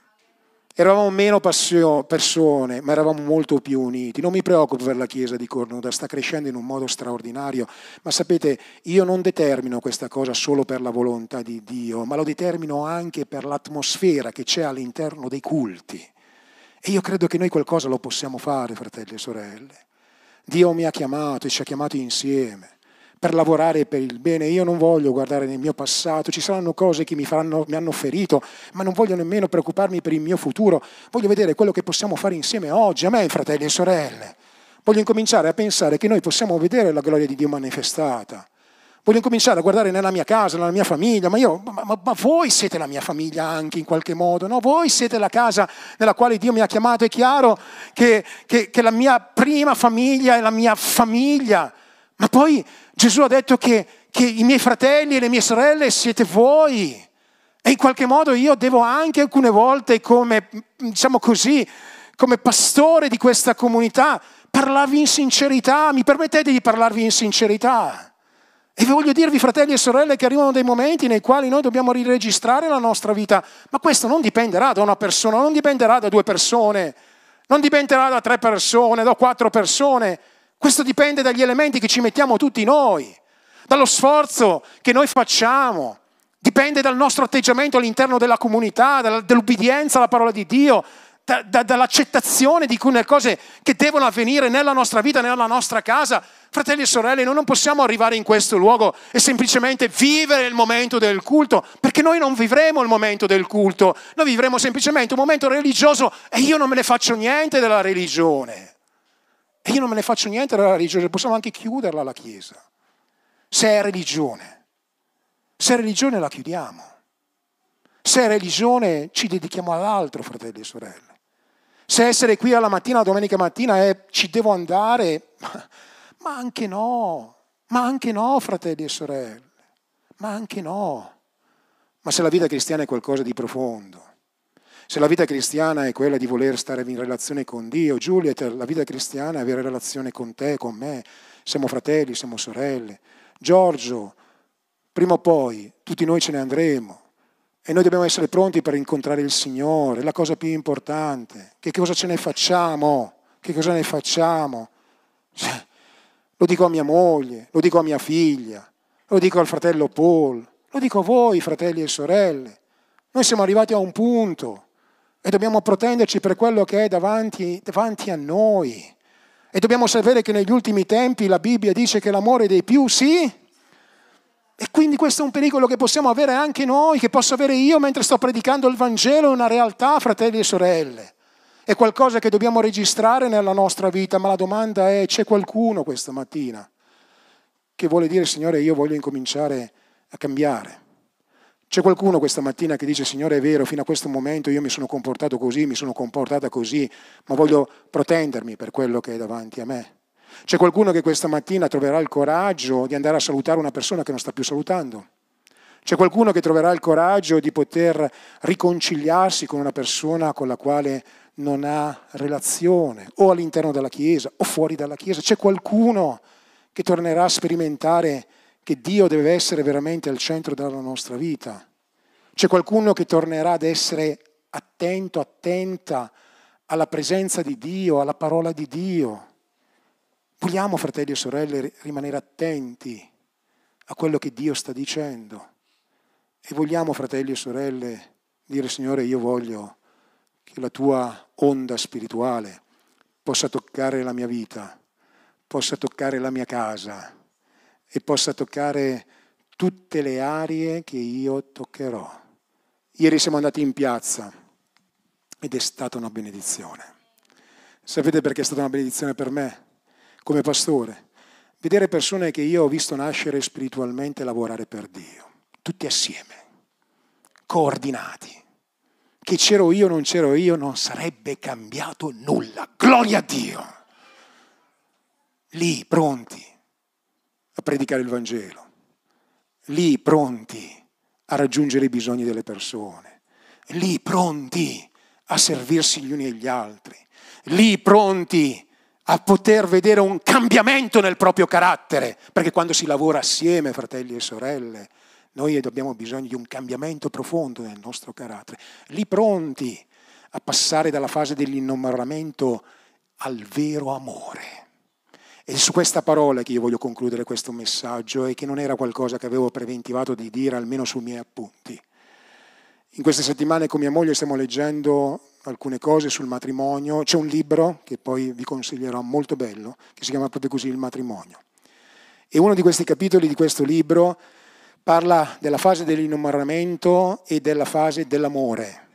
Eravamo meno passio- persone, ma eravamo molto più uniti. Non mi preoccupo per la Chiesa di Cornuda, sta crescendo in un modo straordinario. Ma sapete, io non determino questa cosa solo per la volontà di Dio, ma lo determino anche per l'atmosfera che c'è all'interno dei culti. E io credo che noi qualcosa lo possiamo fare, fratelli e sorelle. Dio mi ha chiamato e ci ha chiamato insieme per lavorare per il bene. Io non voglio guardare nel mio passato, ci saranno cose che mi, faranno, mi hanno ferito, ma non voglio nemmeno preoccuparmi per il mio futuro. Voglio vedere quello che possiamo fare insieme oggi. Amen, fratelli e sorelle. Voglio incominciare a pensare che noi possiamo vedere la gloria di Dio manifestata. Voglio incominciare a guardare nella mia casa, nella mia famiglia, ma, io, ma, ma, ma voi siete la mia famiglia anche in qualche modo, no? Voi siete la casa nella quale Dio mi ha chiamato. È chiaro che, che, che la mia prima famiglia è la mia famiglia, ma poi Gesù ha detto che, che i miei fratelli e le mie sorelle siete voi, e in qualche modo io devo anche alcune volte, come, diciamo così, come pastore di questa comunità, parlarvi in sincerità. Mi permettete di parlarvi in sincerità? E voglio dirvi, fratelli e sorelle, che arrivano dei momenti nei quali noi dobbiamo riregistrare la nostra vita, ma questo non dipenderà da una persona, non dipenderà da due persone, Non dipenderà da tre persone, da quattro persone. Questo dipende dagli elementi che ci mettiamo tutti noi, dallo sforzo che noi facciamo. Dipende dal nostro atteggiamento all'interno della comunità, dall'ubbidienza alla parola di Dio, da, da, dall'accettazione di alcune cose che devono avvenire nella nostra vita, nella nostra casa. Fratelli e sorelle, noi non possiamo arrivare in questo luogo e semplicemente vivere il momento del culto, perché noi non vivremo il momento del culto, noi vivremo semplicemente un momento religioso e io non me ne faccio niente della religione. E io non me ne faccio niente della religione, possiamo anche chiuderla la Chiesa, se è religione. Se è religione la chiudiamo. Se è religione ci dedichiamo all'altro, fratelli e sorelle. Se essere qui alla mattina, domenica mattina, è ci devo andare... Ma anche no, ma anche no, fratelli e sorelle, ma anche no. Ma se la vita cristiana è qualcosa di profondo, se la vita cristiana è quella di voler stare in relazione con Dio, Giulia, la vita cristiana è avere relazione con te, con me, siamo fratelli, siamo sorelle. Giorgio, prima o poi tutti noi ce ne andremo e noi dobbiamo essere pronti per incontrare il Signore, la cosa più importante. Che cosa ce ne facciamo? Che cosa ne facciamo? Lo dico a mia moglie, lo dico a mia figlia, lo dico al fratello Paul, lo dico a voi, fratelli e sorelle. Noi siamo arrivati a un punto e dobbiamo protenderci per quello che è davanti, davanti a noi. E dobbiamo sapere che negli ultimi tempi la Bibbia dice che l'amore dei più, sì? E quindi questo è un pericolo che possiamo avere anche noi, che posso avere io mentre sto predicando il Vangelo, è una realtà, fratelli e sorelle. È qualcosa che dobbiamo registrare nella nostra vita, ma la domanda è, c'è qualcuno questa mattina che vuole dire, Signore, io voglio incominciare a cambiare? C'è qualcuno questa mattina che dice, Signore, è vero, fino a questo momento io mi sono comportato così, mi sono comportata così, ma voglio protendermi per quello che è davanti a me? C'è qualcuno che questa mattina troverà il coraggio di andare a salutare una persona che non sta più salutando? C'è qualcuno che troverà il coraggio di poter riconciliarsi con una persona con la quale non ha relazione, o all'interno della Chiesa, o fuori dalla Chiesa? C'è qualcuno che tornerà a sperimentare che Dio deve essere veramente al centro della nostra vita? C'è qualcuno che tornerà ad essere attento, attenta alla presenza di Dio, alla parola di Dio? Vogliamo, fratelli e sorelle, rimanere attenti a quello che Dio sta dicendo? E vogliamo, fratelli e sorelle, dire, Signore, io voglio che la tua onda spirituale possa toccare la mia vita, possa toccare la mia casa e possa toccare tutte le aree che io toccherò. Ieri siamo andati in piazza ed è stata una benedizione. Sapete perché è stata una benedizione per me, come pastore? Vedere persone che io ho visto nascere spiritualmente e lavorare per Dio, tutti assieme, coordinati. Che c'ero io, non c'ero io, non sarebbe cambiato nulla. Gloria a Dio! Lì, pronti a predicare il Vangelo. Lì, pronti a raggiungere i bisogni delle persone. Lì, pronti a servirsi gli uni e gli altri. Lì, pronti a poter vedere un cambiamento nel proprio carattere. Perché quando si lavora assieme, fratelli e sorelle, noi abbiamo bisogno di un cambiamento profondo nel nostro carattere. Lì pronti a passare dalla fase dell'innamoramento al vero amore. E su questa parola che io voglio concludere questo messaggio, e che non era qualcosa che avevo preventivato di dire, almeno sui miei appunti. In queste settimane con mia moglie stiamo leggendo alcune cose sul matrimonio. C'è un libro che poi vi consiglierò, molto bello, che si chiama proprio così, Il matrimonio. E uno di questi capitoli di questo libro parla della fase dell'innamoramento e della fase dell'amore.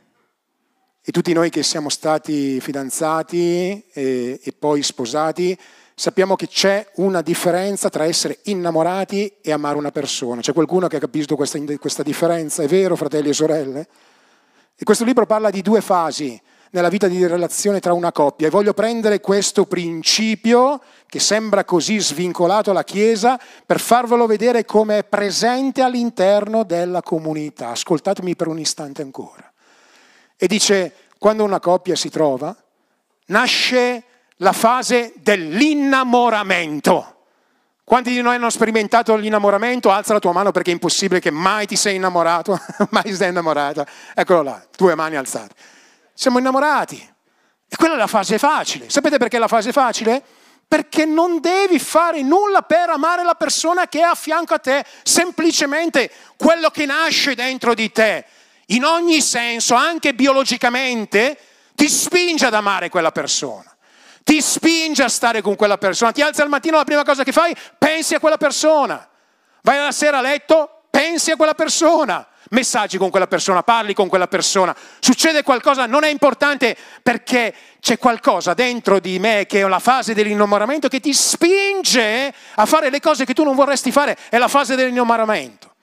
E tutti noi che siamo stati fidanzati e, e poi sposati sappiamo che c'è una differenza tra essere innamorati e amare una persona. C'è qualcuno che ha capito questa, questa differenza? È vero, fratelli e sorelle? E questo libro parla di due fasi nella vita di relazione tra una coppia. E voglio prendere questo principio, che sembra così svincolato alla Chiesa, per farvelo vedere come è presente all'interno della comunità. Ascoltatemi per un istante ancora. E dice, quando una coppia si trova, nasce la fase dell'innamoramento. Quanti di noi hanno sperimentato l'innamoramento? Alza la tua mano, perché è impossibile che mai ti sei innamorato, mai sei innamorata. Eccolo là, due mani alzate. Siamo innamorati E quella è la fase facile. Sapete perché è la fase facile? Perché non devi fare nulla per amare la persona che è a fianco a te. Semplicemente quello che nasce dentro di te, in ogni senso, anche biologicamente, ti spinge ad amare quella persona. Ti spinge a stare con quella persona. Ti alzi al mattino, la prima cosa che fai, pensi a quella persona. Vai alla sera a letto, pensi a quella persona. Messaggi con quella persona, parli con quella persona. Succede qualcosa, non è importante, perché c'è qualcosa dentro di me che è la fase dell'innamoramento che ti spinge a fare le cose che tu non vorresti fare. È la fase dell'innamoramento.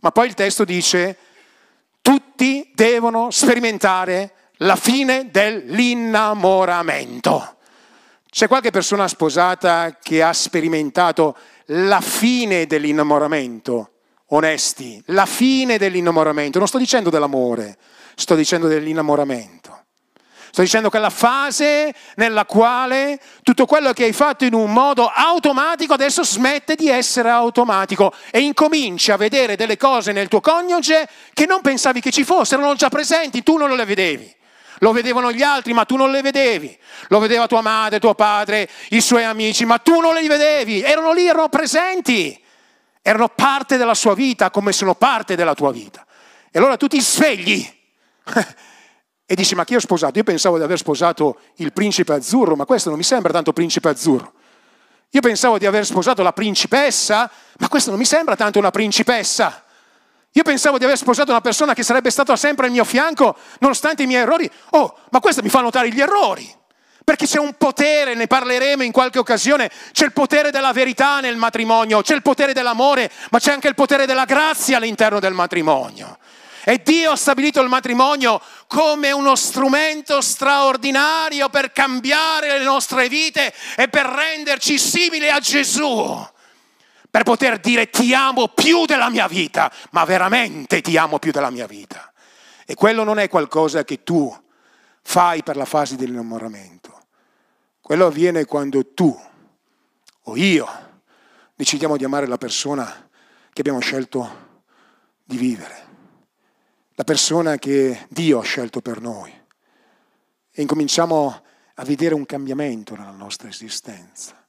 Ma poi il testo dice, tutti devono sperimentare la fine dell'innamoramento. C'è qualche persona sposata che ha sperimentato la fine dell'innamoramento? Onesti, la fine dell'innamoramento. Non sto dicendo dell'amore, sto dicendo dell'innamoramento. Sto dicendo che è la fase nella quale tutto quello che hai fatto in un modo automatico adesso smette di essere automatico e incominci a vedere delle cose nel tuo coniuge che non pensavi che ci fossero, erano già presenti, tu non le vedevi. Lo vedevano gli altri, ma tu non le vedevi. Lo vedeva tua madre, tuo padre, i suoi amici, ma tu non li vedevi. Erano lì, erano presenti. Erano parte della sua vita, come sono parte della tua vita. E allora tu ti svegli e dici, ma chi ho sposato? Io pensavo di aver sposato il principe azzurro, ma questo non mi sembra tanto principe azzurro. Io pensavo di aver sposato la principessa, ma questo non mi sembra tanto una principessa. Io pensavo di aver sposato una persona che sarebbe stata sempre al mio fianco, nonostante i miei errori. Oh, ma questo mi fa notare gli errori. Perché c'è un potere, ne parleremo in qualche occasione, c'è il potere della verità nel matrimonio, c'è il potere dell'amore, ma c'è anche il potere della grazia all'interno del matrimonio. E Dio ha stabilito il matrimonio come uno strumento straordinario per cambiare le nostre vite e per renderci simili a Gesù. Per poter dire ti amo più della mia vita, ma veramente ti amo più della mia vita. E quello non è qualcosa che tu fai per la fase dell'innamoramento. Quello avviene quando tu o io decidiamo di amare la persona che abbiamo scelto di vivere, la persona che Dio ha scelto per noi. E incominciamo a vedere un cambiamento nella nostra esistenza.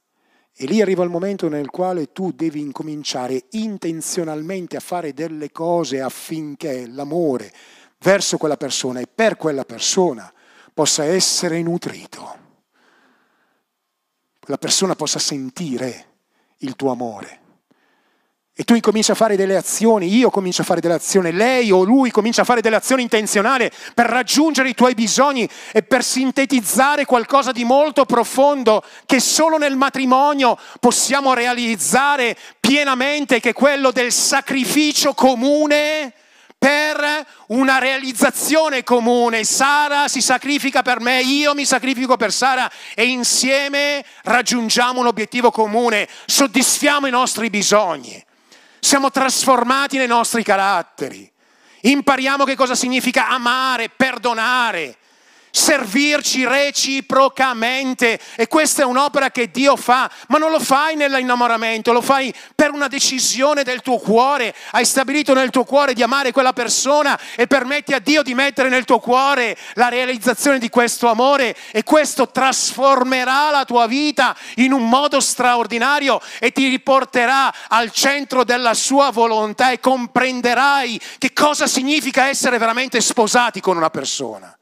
E lì arriva il momento nel quale tu devi incominciare intenzionalmente a fare delle cose affinché l'amore verso quella persona e per quella persona possa essere nutrito. Quella persona possa sentire il tuo amore. E tu incominci a fare delle azioni, io comincio a fare delle azioni, lei o lui comincia a fare delle azioni intenzionali per raggiungere i tuoi bisogni e per sintetizzare qualcosa di molto profondo che solo nel matrimonio possiamo realizzare pienamente, che è quello del sacrificio comune per una realizzazione comune. Sara si sacrifica per me, io mi sacrifico per Sara e insieme raggiungiamo un obiettivo comune, soddisfiamo i nostri bisogni. Siamo trasformati nei nostri caratteri, impariamo che cosa significa amare, perdonare, servirci reciprocamente, e questa è un'opera che Dio fa, ma non lo fai nell'innamoramento, lo fai per una decisione del tuo cuore. Hai stabilito nel tuo cuore di amare quella persona e permetti a Dio di mettere nel tuo cuore la realizzazione di questo amore, e questo trasformerà la tua vita in un modo straordinario e ti riporterà al centro della sua volontà, e comprenderai che cosa significa essere veramente sposati con una persona.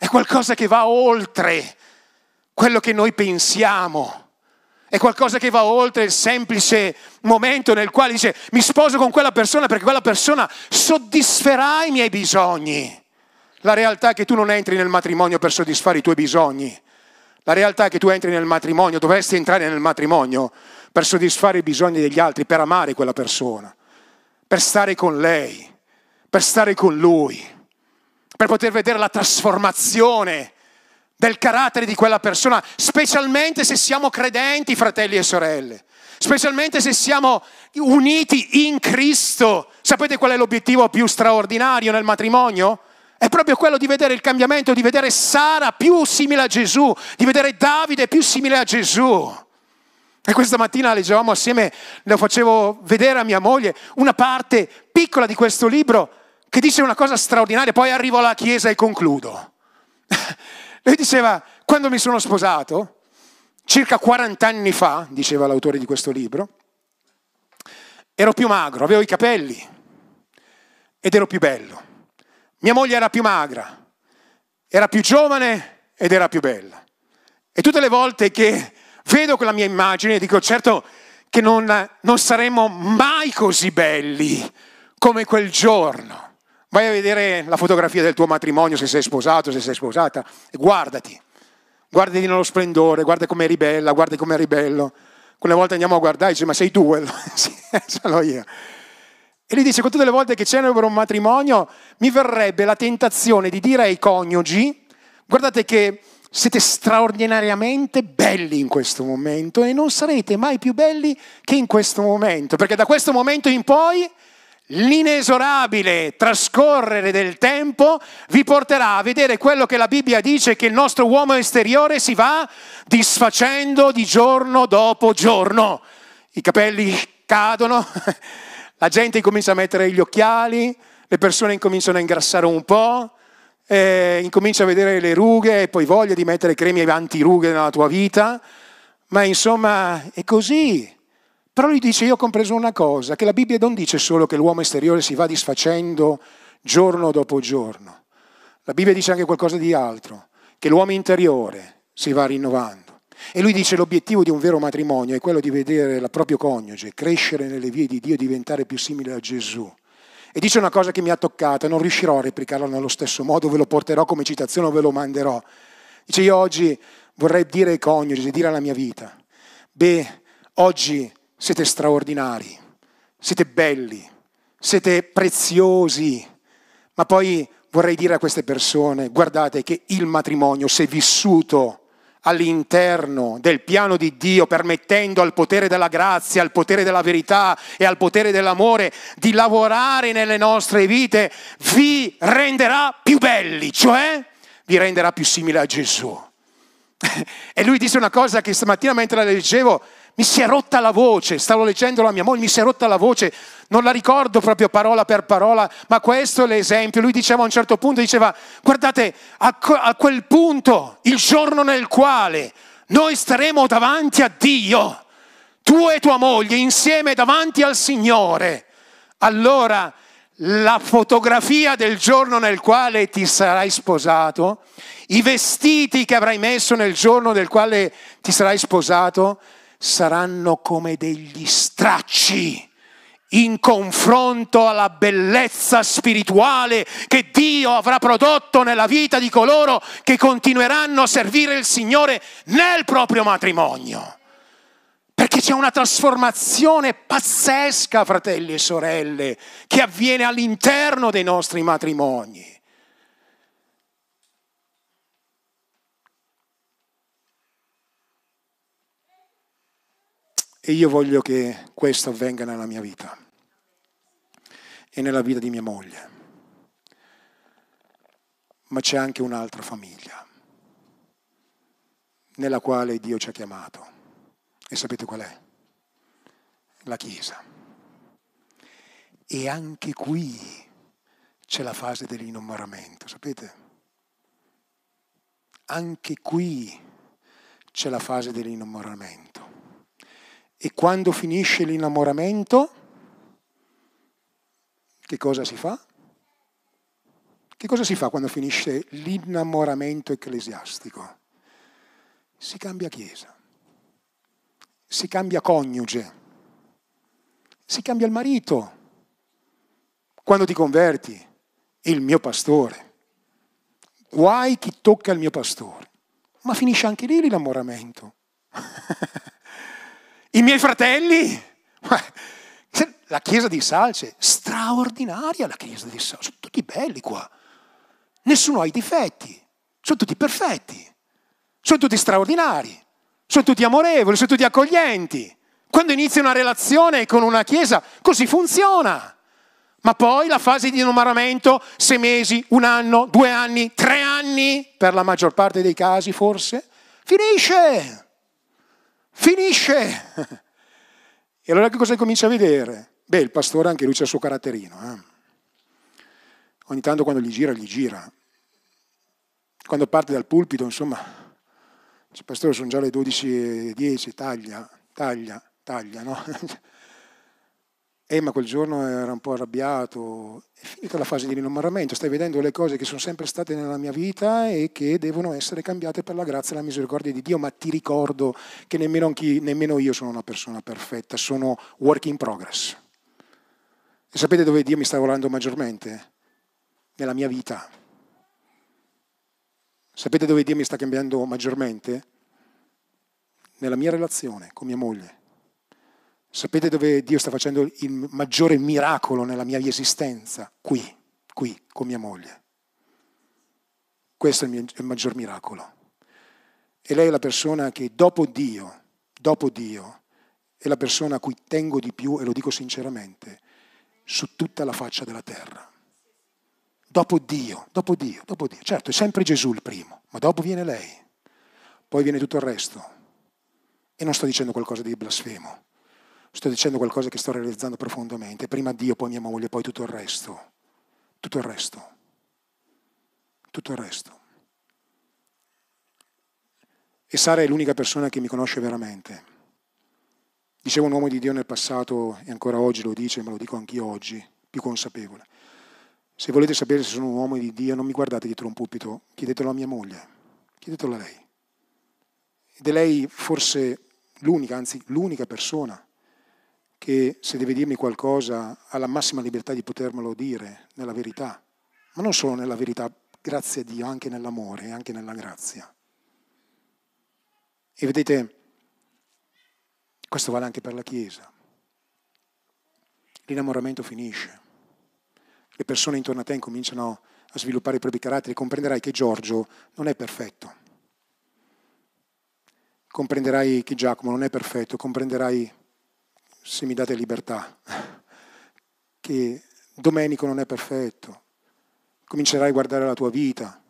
È qualcosa che va oltre quello che noi pensiamo. È qualcosa che va oltre il semplice momento nel quale dice mi sposo con quella persona perché quella persona soddisferà i miei bisogni. La realtà è che tu non entri nel matrimonio per soddisfare i tuoi bisogni. La realtà è che tu entri nel matrimonio, dovresti entrare nel matrimonio per soddisfare i bisogni degli altri, per amare quella persona, per stare con lei, per stare con lui, per poter vedere la trasformazione del carattere di quella persona, specialmente se siamo credenti, fratelli e sorelle, specialmente se siamo uniti in Cristo. Sapete qual è l'obiettivo più straordinario nel matrimonio? È proprio quello di vedere il cambiamento, di vedere Sara più simile a Gesù, di vedere Davide più simile a Gesù. E questa mattina leggevamo assieme, lo facevo vedere a mia moglie, una parte piccola di questo libro, che dice una cosa straordinaria, poi arrivo alla chiesa e concludo. Lui diceva, quando mi sono sposato, circa quaranta anni fa, diceva l'autore di questo libro, ero più magro, avevo i capelli ed ero più bello. Mia moglie era più magra, era più giovane ed era più bella. E tutte le volte che vedo quella mia immagine dico, certo che non, non saremo mai così belli come quel giorno. Vai a vedere la fotografia del tuo matrimonio, se sei sposato, se sei sposata, e guardati. Guardati nello splendore, guarda come eri bella, guarda come eri bello. Quelle volte andiamo a guardare e dice, ma sei tu quello? Sì, sono io. E lui dice, con tutte le volte che celebro un matrimonio, mi verrebbe la tentazione di dire ai coniugi, guardate che siete straordinariamente belli in questo momento e non sarete mai più belli che in questo momento, perché da questo momento in poi l'inesorabile trascorrere del tempo vi porterà a vedere quello che la Bibbia dice, che il nostro uomo esteriore si va disfacendo di giorno dopo giorno. I capelli cadono, la gente incomincia a mettere gli occhiali, le persone incominciano a ingrassare un po', eh, incomincia a vedere le rughe e poi voglia di mettere cremi antirughe nella tua vita, ma insomma è così. Però lui dice, io ho compreso una cosa, che la Bibbia non dice solo che l'uomo esteriore si va disfacendo giorno dopo giorno. La Bibbia dice anche qualcosa di altro, che l'uomo interiore si va rinnovando. E lui dice, l'obiettivo di un vero matrimonio è quello di vedere la propria coniuge crescere nelle vie di Dio e diventare più simile a Gesù. E dice una cosa che mi ha toccato, non riuscirò a replicarla nello stesso modo, ve lo porterò come citazione o ve lo manderò. Dice, io oggi vorrei dire ai coniugi, dire alla mia vita, beh, oggi siete straordinari, siete belli, siete preziosi, ma poi vorrei dire a queste persone, guardate che il matrimonio, se vissuto all'interno del piano di Dio, permettendo al potere della grazia, al potere della verità e al potere dell'amore di lavorare nelle nostre vite, vi renderà più belli, cioè vi renderà più simile a Gesù. E lui disse una cosa che stamattina mentre la leggevo, mi si è rotta la voce, stavo leggendo la mia moglie, mi si è rotta la voce, non la ricordo proprio parola per parola, ma questo è l'esempio. Lui diceva a un certo punto, diceva, guardate, a quel punto, il giorno nel quale noi staremo davanti a Dio, tu e tua moglie insieme davanti al Signore, allora la fotografia del giorno nel quale ti sarai sposato, i vestiti che avrai messo nel giorno nel quale ti sarai sposato, saranno come degli stracci in confronto alla bellezza spirituale che Dio avrà prodotto nella vita di coloro che continueranno a servire il Signore nel proprio matrimonio. Perché c'è una trasformazione pazzesca, fratelli e sorelle, che avviene all'interno dei nostri matrimoni. E io voglio che questo avvenga nella mia vita e nella vita di mia moglie. Ma c'è anche un'altra famiglia nella quale Dio ci ha chiamato. E sapete qual è? La Chiesa. E anche qui c'è la fase dell'innamoramento, sapete? Anche qui c'è la fase dell'innamoramento. E quando finisce l'innamoramento, che cosa si fa? Che cosa si fa quando finisce l'innamoramento ecclesiastico? Si cambia chiesa, si cambia coniuge, si cambia il marito. Quando ti converti, il mio pastore. Guai chi tocca il mio pastore. Ma finisce anche lì l'innamoramento. I miei fratelli, la chiesa di Salce, straordinaria la chiesa di Salce, sono tutti belli qua, nessuno ha i difetti, sono tutti perfetti, sono tutti straordinari, sono tutti amorevoli, sono tutti accoglienti. Quando inizia una relazione con una chiesa, così funziona. Ma poi la fase di innamoramento, sei mesi, un anno, due anni, tre anni, per la maggior parte dei casi forse, finisce. Finisce! E allora che cosa comincia a vedere? Beh, il pastore anche lui c'ha il suo caratterino. Eh? Ogni tanto quando gli gira, gli gira. quando parte dal pulpito, insomma, il pastore, sono già le dodici e dieci, taglia, taglia, taglia, no? Eh, ma quel giorno era un po' arrabbiato. È finita la fase di rinnomaramento, stai vedendo le cose che sono sempre state nella mia vita e che devono essere cambiate per la grazia e la misericordia di Dio, ma ti ricordo che nemmeno, anch'io, nemmeno io sono una persona perfetta, sono work in progress. E sapete dove Dio mi sta volando maggiormente? Nella mia vita. Sapete dove Dio mi sta cambiando maggiormente? Nella mia relazione con mia moglie. Sapete dove Dio sta facendo il maggiore miracolo nella mia esistenza? Qui, qui, con mia moglie. Questo è il, mio, il maggior miracolo. E lei è la persona che dopo Dio, dopo Dio, è la persona a cui tengo di più, e lo dico sinceramente, su tutta la faccia della terra. Dopo Dio, dopo Dio, dopo Dio. Certo, è sempre Gesù il primo, ma dopo viene lei. Poi viene tutto il resto. E non sto dicendo qualcosa di blasfemo. Sto dicendo qualcosa che sto realizzando profondamente. Prima Dio, poi mia moglie, poi tutto il resto. Tutto il resto. Tutto il resto. E Sara è l'unica persona che mi conosce veramente. Dicevo un uomo di Dio nel passato, e ancora oggi lo dice, ma lo dico anch'io oggi, più consapevole. Se volete sapere se sono un uomo di Dio, non mi guardate dietro un pulpito, chiedetelo a mia moglie. Chiedetelo a lei. Ed è lei forse l'unica, anzi l'unica persona che, se deve dirmi qualcosa, ha la massima libertà di potermelo dire nella verità, ma non solo nella verità, grazie a Dio, anche nell'amore e anche nella grazia. E vedete, questo vale anche per la Chiesa. L'innamoramento finisce, le persone intorno a te cominciano a sviluppare i propri caratteri, comprenderai che Giorgio non è perfetto, comprenderai che Giacomo non è perfetto, comprenderai, se mi date libertà, che Domenico non è perfetto. Comincerai a guardare la tua vita,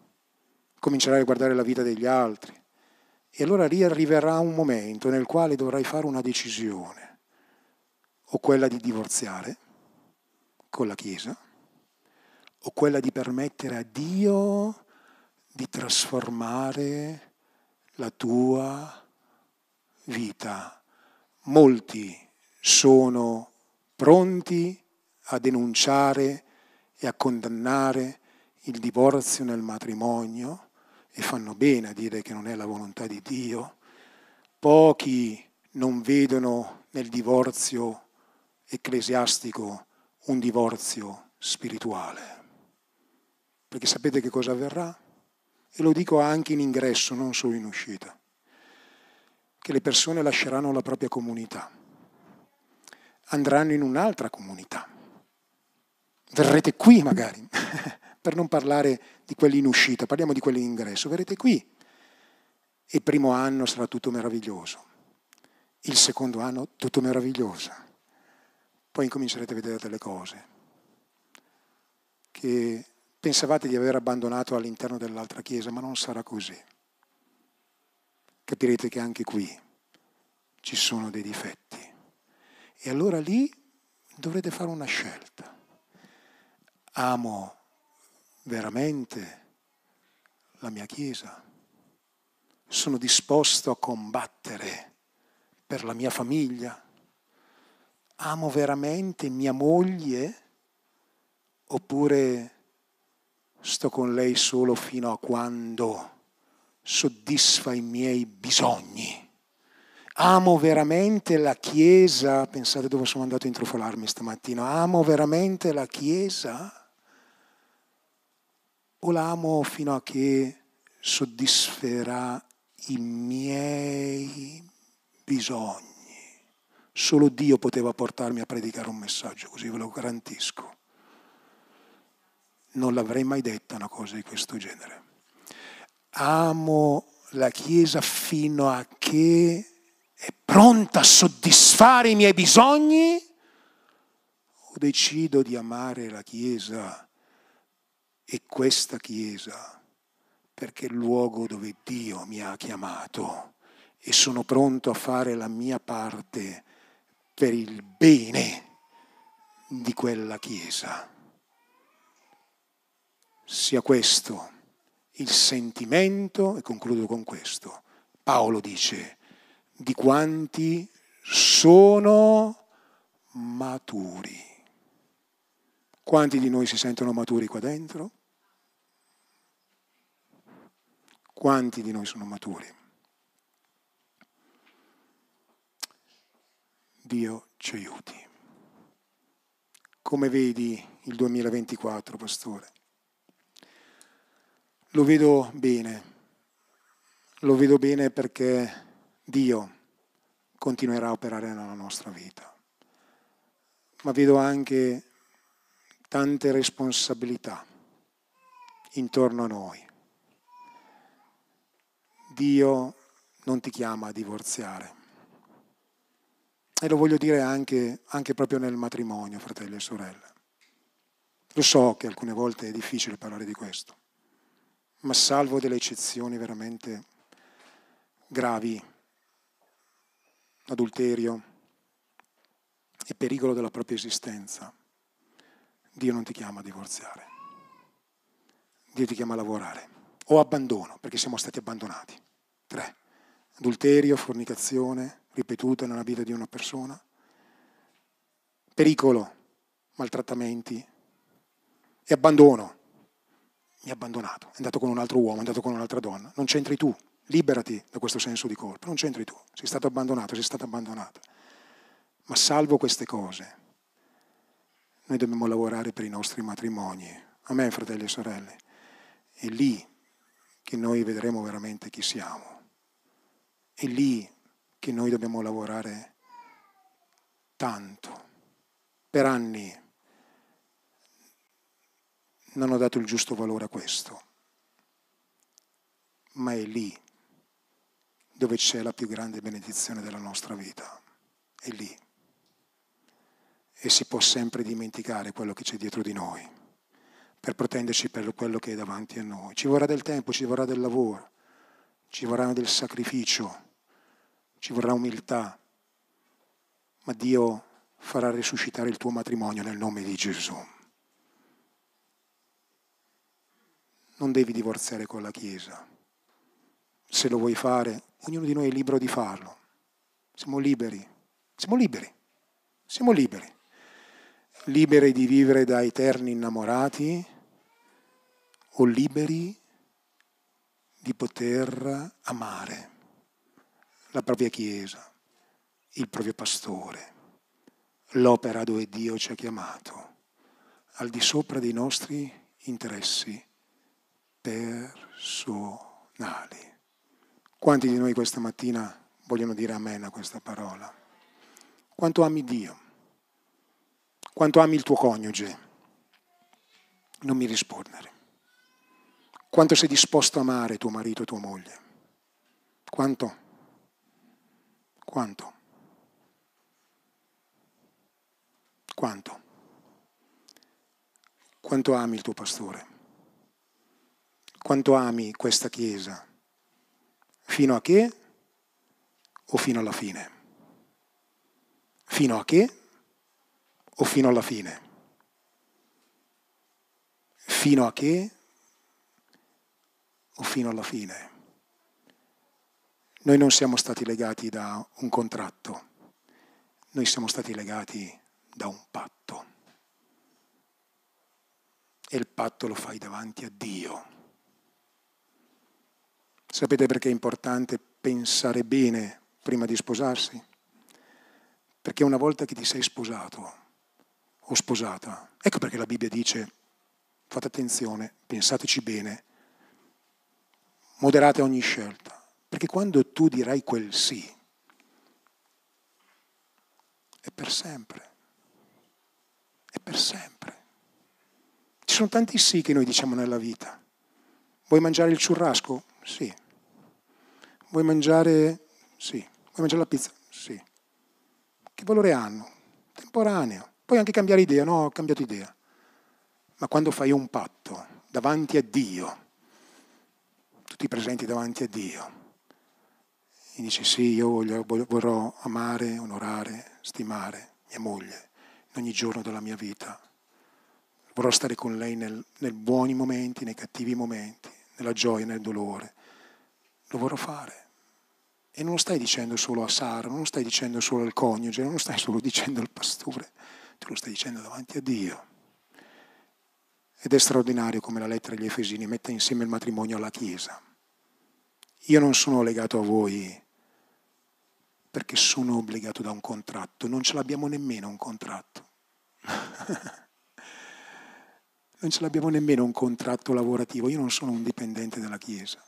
comincerai a guardare la vita degli altri, e allora lì arriverà un momento nel quale dovrai fare una decisione, o quella di divorziare con la Chiesa, o quella di permettere a Dio di trasformare la tua vita. Molti sono pronti a denunciare e a condannare il divorzio nel matrimonio, e fanno bene a dire che non è la volontà di Dio. Pochi non vedono nel divorzio ecclesiastico un divorzio spirituale. Perché sapete che cosa avverrà? E lo dico anche in ingresso, non solo in uscita. Che le persone lasceranno la propria comunità. Andranno in un'altra comunità. Verrete qui magari, per non parlare di quelli in uscita, parliamo di quelli in ingresso. Verrete qui e il primo anno sarà tutto meraviglioso, il secondo anno tutto meraviglioso, poi incomincerete a vedere delle cose che pensavate di aver abbandonato all'interno dell'altra chiesa, ma non sarà così. Capirete che anche qui ci sono dei difetti. E allora lì dovrete fare una scelta. Amo veramente la mia Chiesa? Sono disposto a combattere per la mia famiglia? Amo veramente mia moglie? Oppure sto con lei solo fino a quando soddisfa i miei bisogni? Amo veramente la Chiesa? Pensate dove sono andato a intrufolarmi stamattina. Amo veramente la Chiesa? O la amo fino a che soddisferà i miei bisogni? Solo Dio poteva portarmi a predicare un messaggio così, ve lo garantisco. Non l'avrei mai detta una cosa di questo genere. Amo la Chiesa fino a che è pronta a soddisfare i miei bisogni, o decido di amare la Chiesa e questa Chiesa perché è il luogo dove Dio mi ha chiamato e sono pronto a fare la mia parte per il bene di quella Chiesa. Sia questo il sentimento, e concludo con questo, Paolo dice, di quanti sono maturi. Quanti di noi si sentono maturi qua dentro? Quanti di noi sono maturi? Dio ci aiuti. Come vedi il duemilaventiquattro, pastore? Lo vedo bene, lo vedo bene perché Dio continuerà a operare nella nostra vita, ma vedo anche tante responsabilità intorno a noi. Dio non ti chiama a divorziare. E lo voglio dire anche, anche proprio nel matrimonio, fratelli e sorelle. Lo so che alcune volte è difficile parlare di questo, ma salvo delle eccezioni veramente gravi, adulterio e pericolo della propria esistenza, Dio non ti chiama a divorziare. Dio ti chiama a lavorare. O abbandono, perché siamo stati abbandonati. Tre. Adulterio, fornicazione, ripetuta nella vita di una persona. Pericolo, maltrattamenti. E abbandono. Mi ha abbandonato. È andato con un altro uomo, è andato con un'altra donna. Non c'entri tu. Liberati da questo senso di colpa. Non c'entri tu. Sei stato abbandonato, sei stata abbandonata. Ma salvo queste cose, noi dobbiamo lavorare per i nostri matrimoni. Amen, fratelli e sorelle. È lì che noi vedremo veramente chi siamo. È lì che noi dobbiamo lavorare tanto. Per anni non ho dato il giusto valore a questo, ma è lì dove c'è la più grande benedizione della nostra vita. È lì. E si può sempre dimenticare quello che c'è dietro di noi, per protenderci per quello che è davanti a noi. Ci vorrà del tempo, ci vorrà del lavoro, ci vorrà del sacrificio, ci vorrà umiltà, ma Dio farà risuscitare il tuo matrimonio nel nome di Gesù. Non devi divorziare con la Chiesa. Se lo vuoi fare, ognuno di noi è libero di farlo. Siamo liberi, siamo liberi, siamo liberi. Liberi di vivere da eterni innamorati o liberi di poter amare la propria Chiesa, il proprio pastore, l'opera dove Dio ci ha chiamato, al di sopra dei nostri interessi personali. Quanti di noi questa mattina vogliono dire amen a questa parola? Quanto ami Dio? Quanto ami il tuo coniuge? Non mi rispondere. Quanto sei disposto a amare tuo marito e tua moglie? Quanto? Quanto? Quanto? Quanto ami il tuo pastore? Quanto ami questa Chiesa? Fino a che? O fino alla fine? Fino a che? O fino alla fine? Fino a che? O fino alla fine? Noi non siamo stati legati da un contratto, noi siamo stati legati da un patto. E il patto lo fai davanti a Dio. Sapete perché è importante pensare bene prima di sposarsi? Perché una volta che ti sei sposato, o sposata. Ecco perché la Bibbia dice, fate attenzione, pensateci bene, moderate ogni scelta. Perché quando tu dirai quel sì, è per sempre. È per sempre. Ci sono tanti sì che noi diciamo nella vita. Vuoi mangiare il churrasco? Sì. Vuoi mangiare? Sì. Vuoi mangiare la pizza? Sì. Che valore hanno? Temporaneo. Puoi anche cambiare idea, no? Ho cambiato idea. Ma quando fai un patto davanti a Dio, tu ti presenti davanti a Dio e dici sì, io voglio, vorrò amare, onorare, stimare mia moglie ogni giorno della mia vita. Vorrò stare con lei nel, nei buoni momenti, nei cattivi momenti, nella gioia, nel dolore. Lo vorrò fare. E non lo stai dicendo solo a Sara, non lo stai dicendo solo al coniuge, non lo stai solo dicendo al pastore, te lo stai dicendo davanti a Dio. Ed è straordinario come la lettera agli Efesini metta insieme il matrimonio alla Chiesa. Io non sono legato a voi perché sono obbligato da un contratto, non ce l'abbiamo nemmeno un contratto. Non ce l'abbiamo nemmeno un contratto lavorativo, io non sono un dipendente della Chiesa.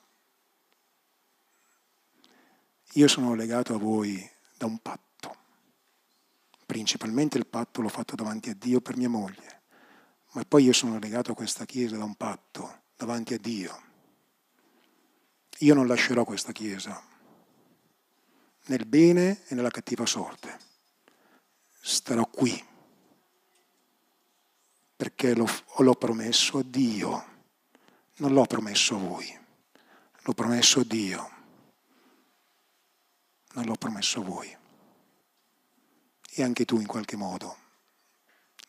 Io sono legato a voi da un patto, principalmente il patto l'ho fatto davanti a Dio per mia moglie, ma poi io sono legato a questa Chiesa da un patto davanti a Dio. Io non lascerò questa Chiesa, nel bene e nella cattiva sorte. Starò qui, perché l'ho, l'ho promesso a Dio, non l'ho promesso a voi, l'ho promesso a Dio. Non l'ho promesso a voi. E anche tu in qualche modo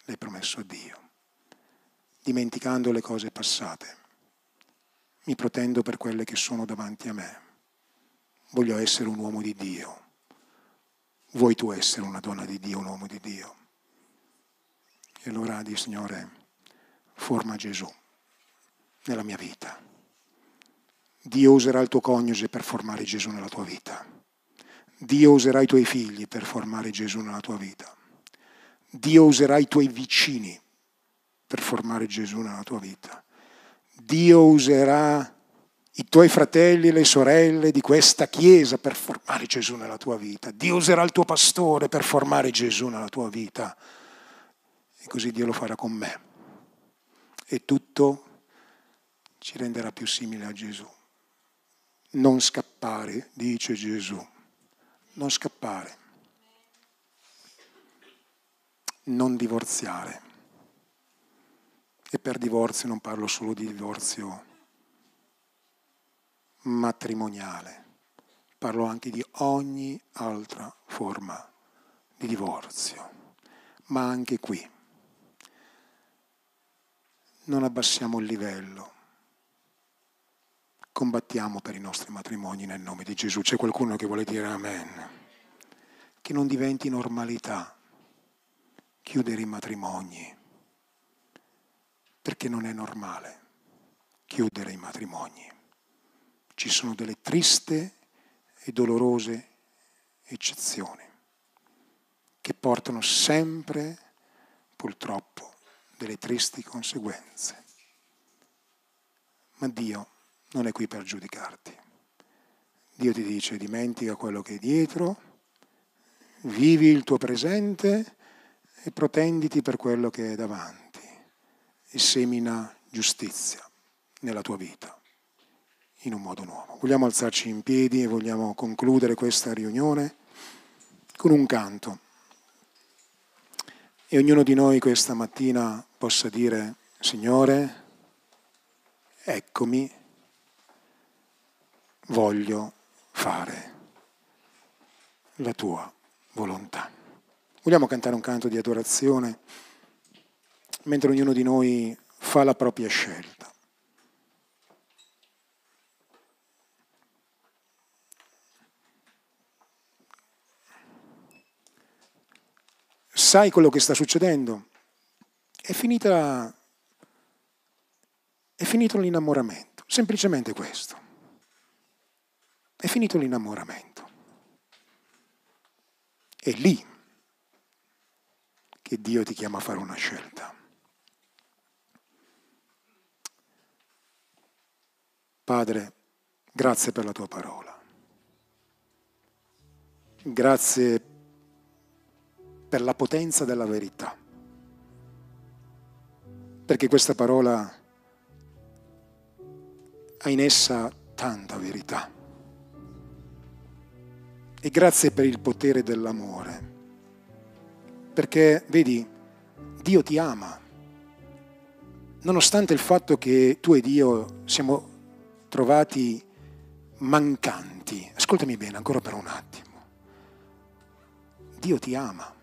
l'hai promesso a Dio. Dimenticando le cose passate, mi protendo per quelle che sono davanti a me. Voglio essere un uomo di Dio. Vuoi tu essere una donna di Dio, un uomo di Dio? E allora di Signore, forma Gesù nella mia vita. Dio userà il tuo coniuge per formare Gesù nella tua vita. Dio userà i tuoi figli per formare Gesù nella tua vita. Dio userà i tuoi vicini per formare Gesù nella tua vita. Dio userà i tuoi fratelli e le sorelle di questa Chiesa per formare Gesù nella tua vita. Dio userà il tuo pastore per formare Gesù nella tua vita. E così Dio lo farà con me. E tutto ci renderà più simile a Gesù. Non scappare, dice Gesù. Non scappare, non divorziare. E per divorzio non parlo solo di divorzio matrimoniale, parlo anche di ogni altra forma di divorzio. Ma anche qui non abbassiamo il livello. Combattiamo per i nostri matrimoni nel nome di Gesù. C'è qualcuno che vuole dire amen? Che non diventi normalità chiudere i matrimoni, perché non è normale chiudere i matrimoni. Ci sono delle triste e dolorose eccezioni che portano sempre, purtroppo, delle tristi conseguenze. Ma Dio non è qui per giudicarti. Dio ti dice, dimentica quello che è dietro, vivi il tuo presente e protenditi per quello che è davanti e semina giustizia nella tua vita in un modo nuovo. Vogliamo alzarci in piedi e vogliamo concludere questa riunione con un canto. E ognuno di noi questa mattina possa dire, Signore, eccomi, voglio fare la tua volontà. Vogliamo cantare un canto di adorazione mentre ognuno di noi fa la propria scelta. Sai quello che sta succedendo? È finita, è finito l'innamoramento, semplicemente questo. È finito l'innamoramento. È lì che Dio ti chiama a fare una scelta. Padre, grazie per la tua parola. Grazie per la potenza della verità. Perché questa parola ha in essa tanta verità. E grazie per il potere dell'amore, perché vedi, Dio ti ama, nonostante il fatto che tu e Dio siamo trovati mancanti. Ascoltami bene ancora per un attimo. Dio ti ama,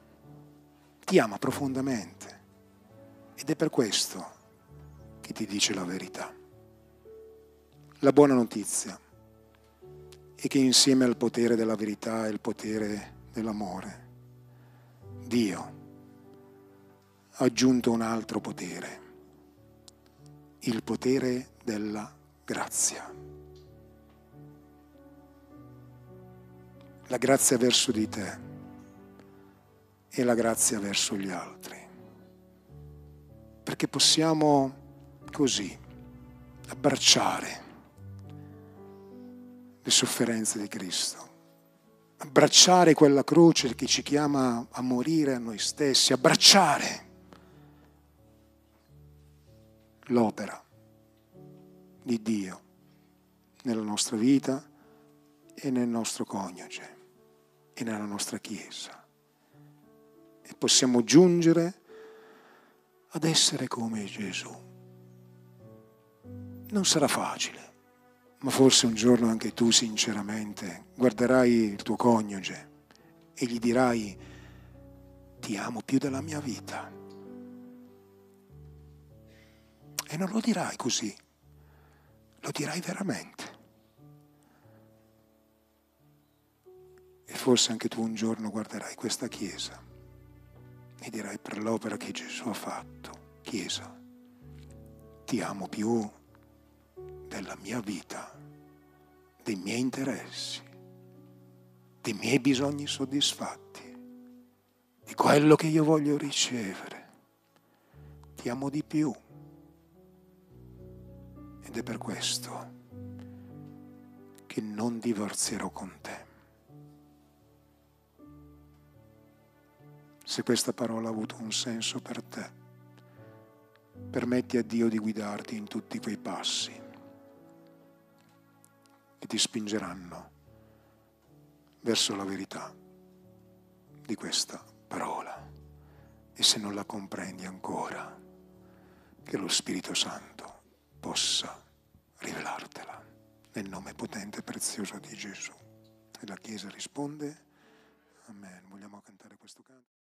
ti ama profondamente, ed è per questo che ti dice la verità. la buona notizia è che insieme al potere della verità e il potere dell'amore, Dio ha aggiunto un altro potere, il potere della grazia. La grazia verso di te e la grazia verso gli altri. Perché possiamo così abbracciare le sofferenze di Cristo, abbracciare quella croce che ci chiama a morire a noi stessi, abbracciare l'opera di Dio nella nostra vita e nel nostro coniuge e nella nostra Chiesa. E possiamo giungere ad essere come Gesù. Non sarà facile, ma forse un giorno anche tu sinceramente guarderai il tuo coniuge e gli dirai: ti amo più della mia vita. E non lo dirai così, lo dirai veramente. E forse anche tu un giorno guarderai questa Chiesa e dirai: per l'opera che Gesù ha fatto, Chiesa, ti amo più della mia vita, dei miei interessi, dei miei bisogni soddisfatti, di quello che io voglio ricevere. Ti amo di più. Ed è per questo che non divorzierò con te. Se questa parola ha avuto un senso per te, permetti a Dio di guidarti in tutti quei passi che ti spingeranno verso la verità di questa parola. E se non la comprendi ancora, che lo Spirito Santo possa rivelartela nel nome potente e prezioso di Gesù. E la Chiesa risponde: Amen. Vogliamo cantare questo canto?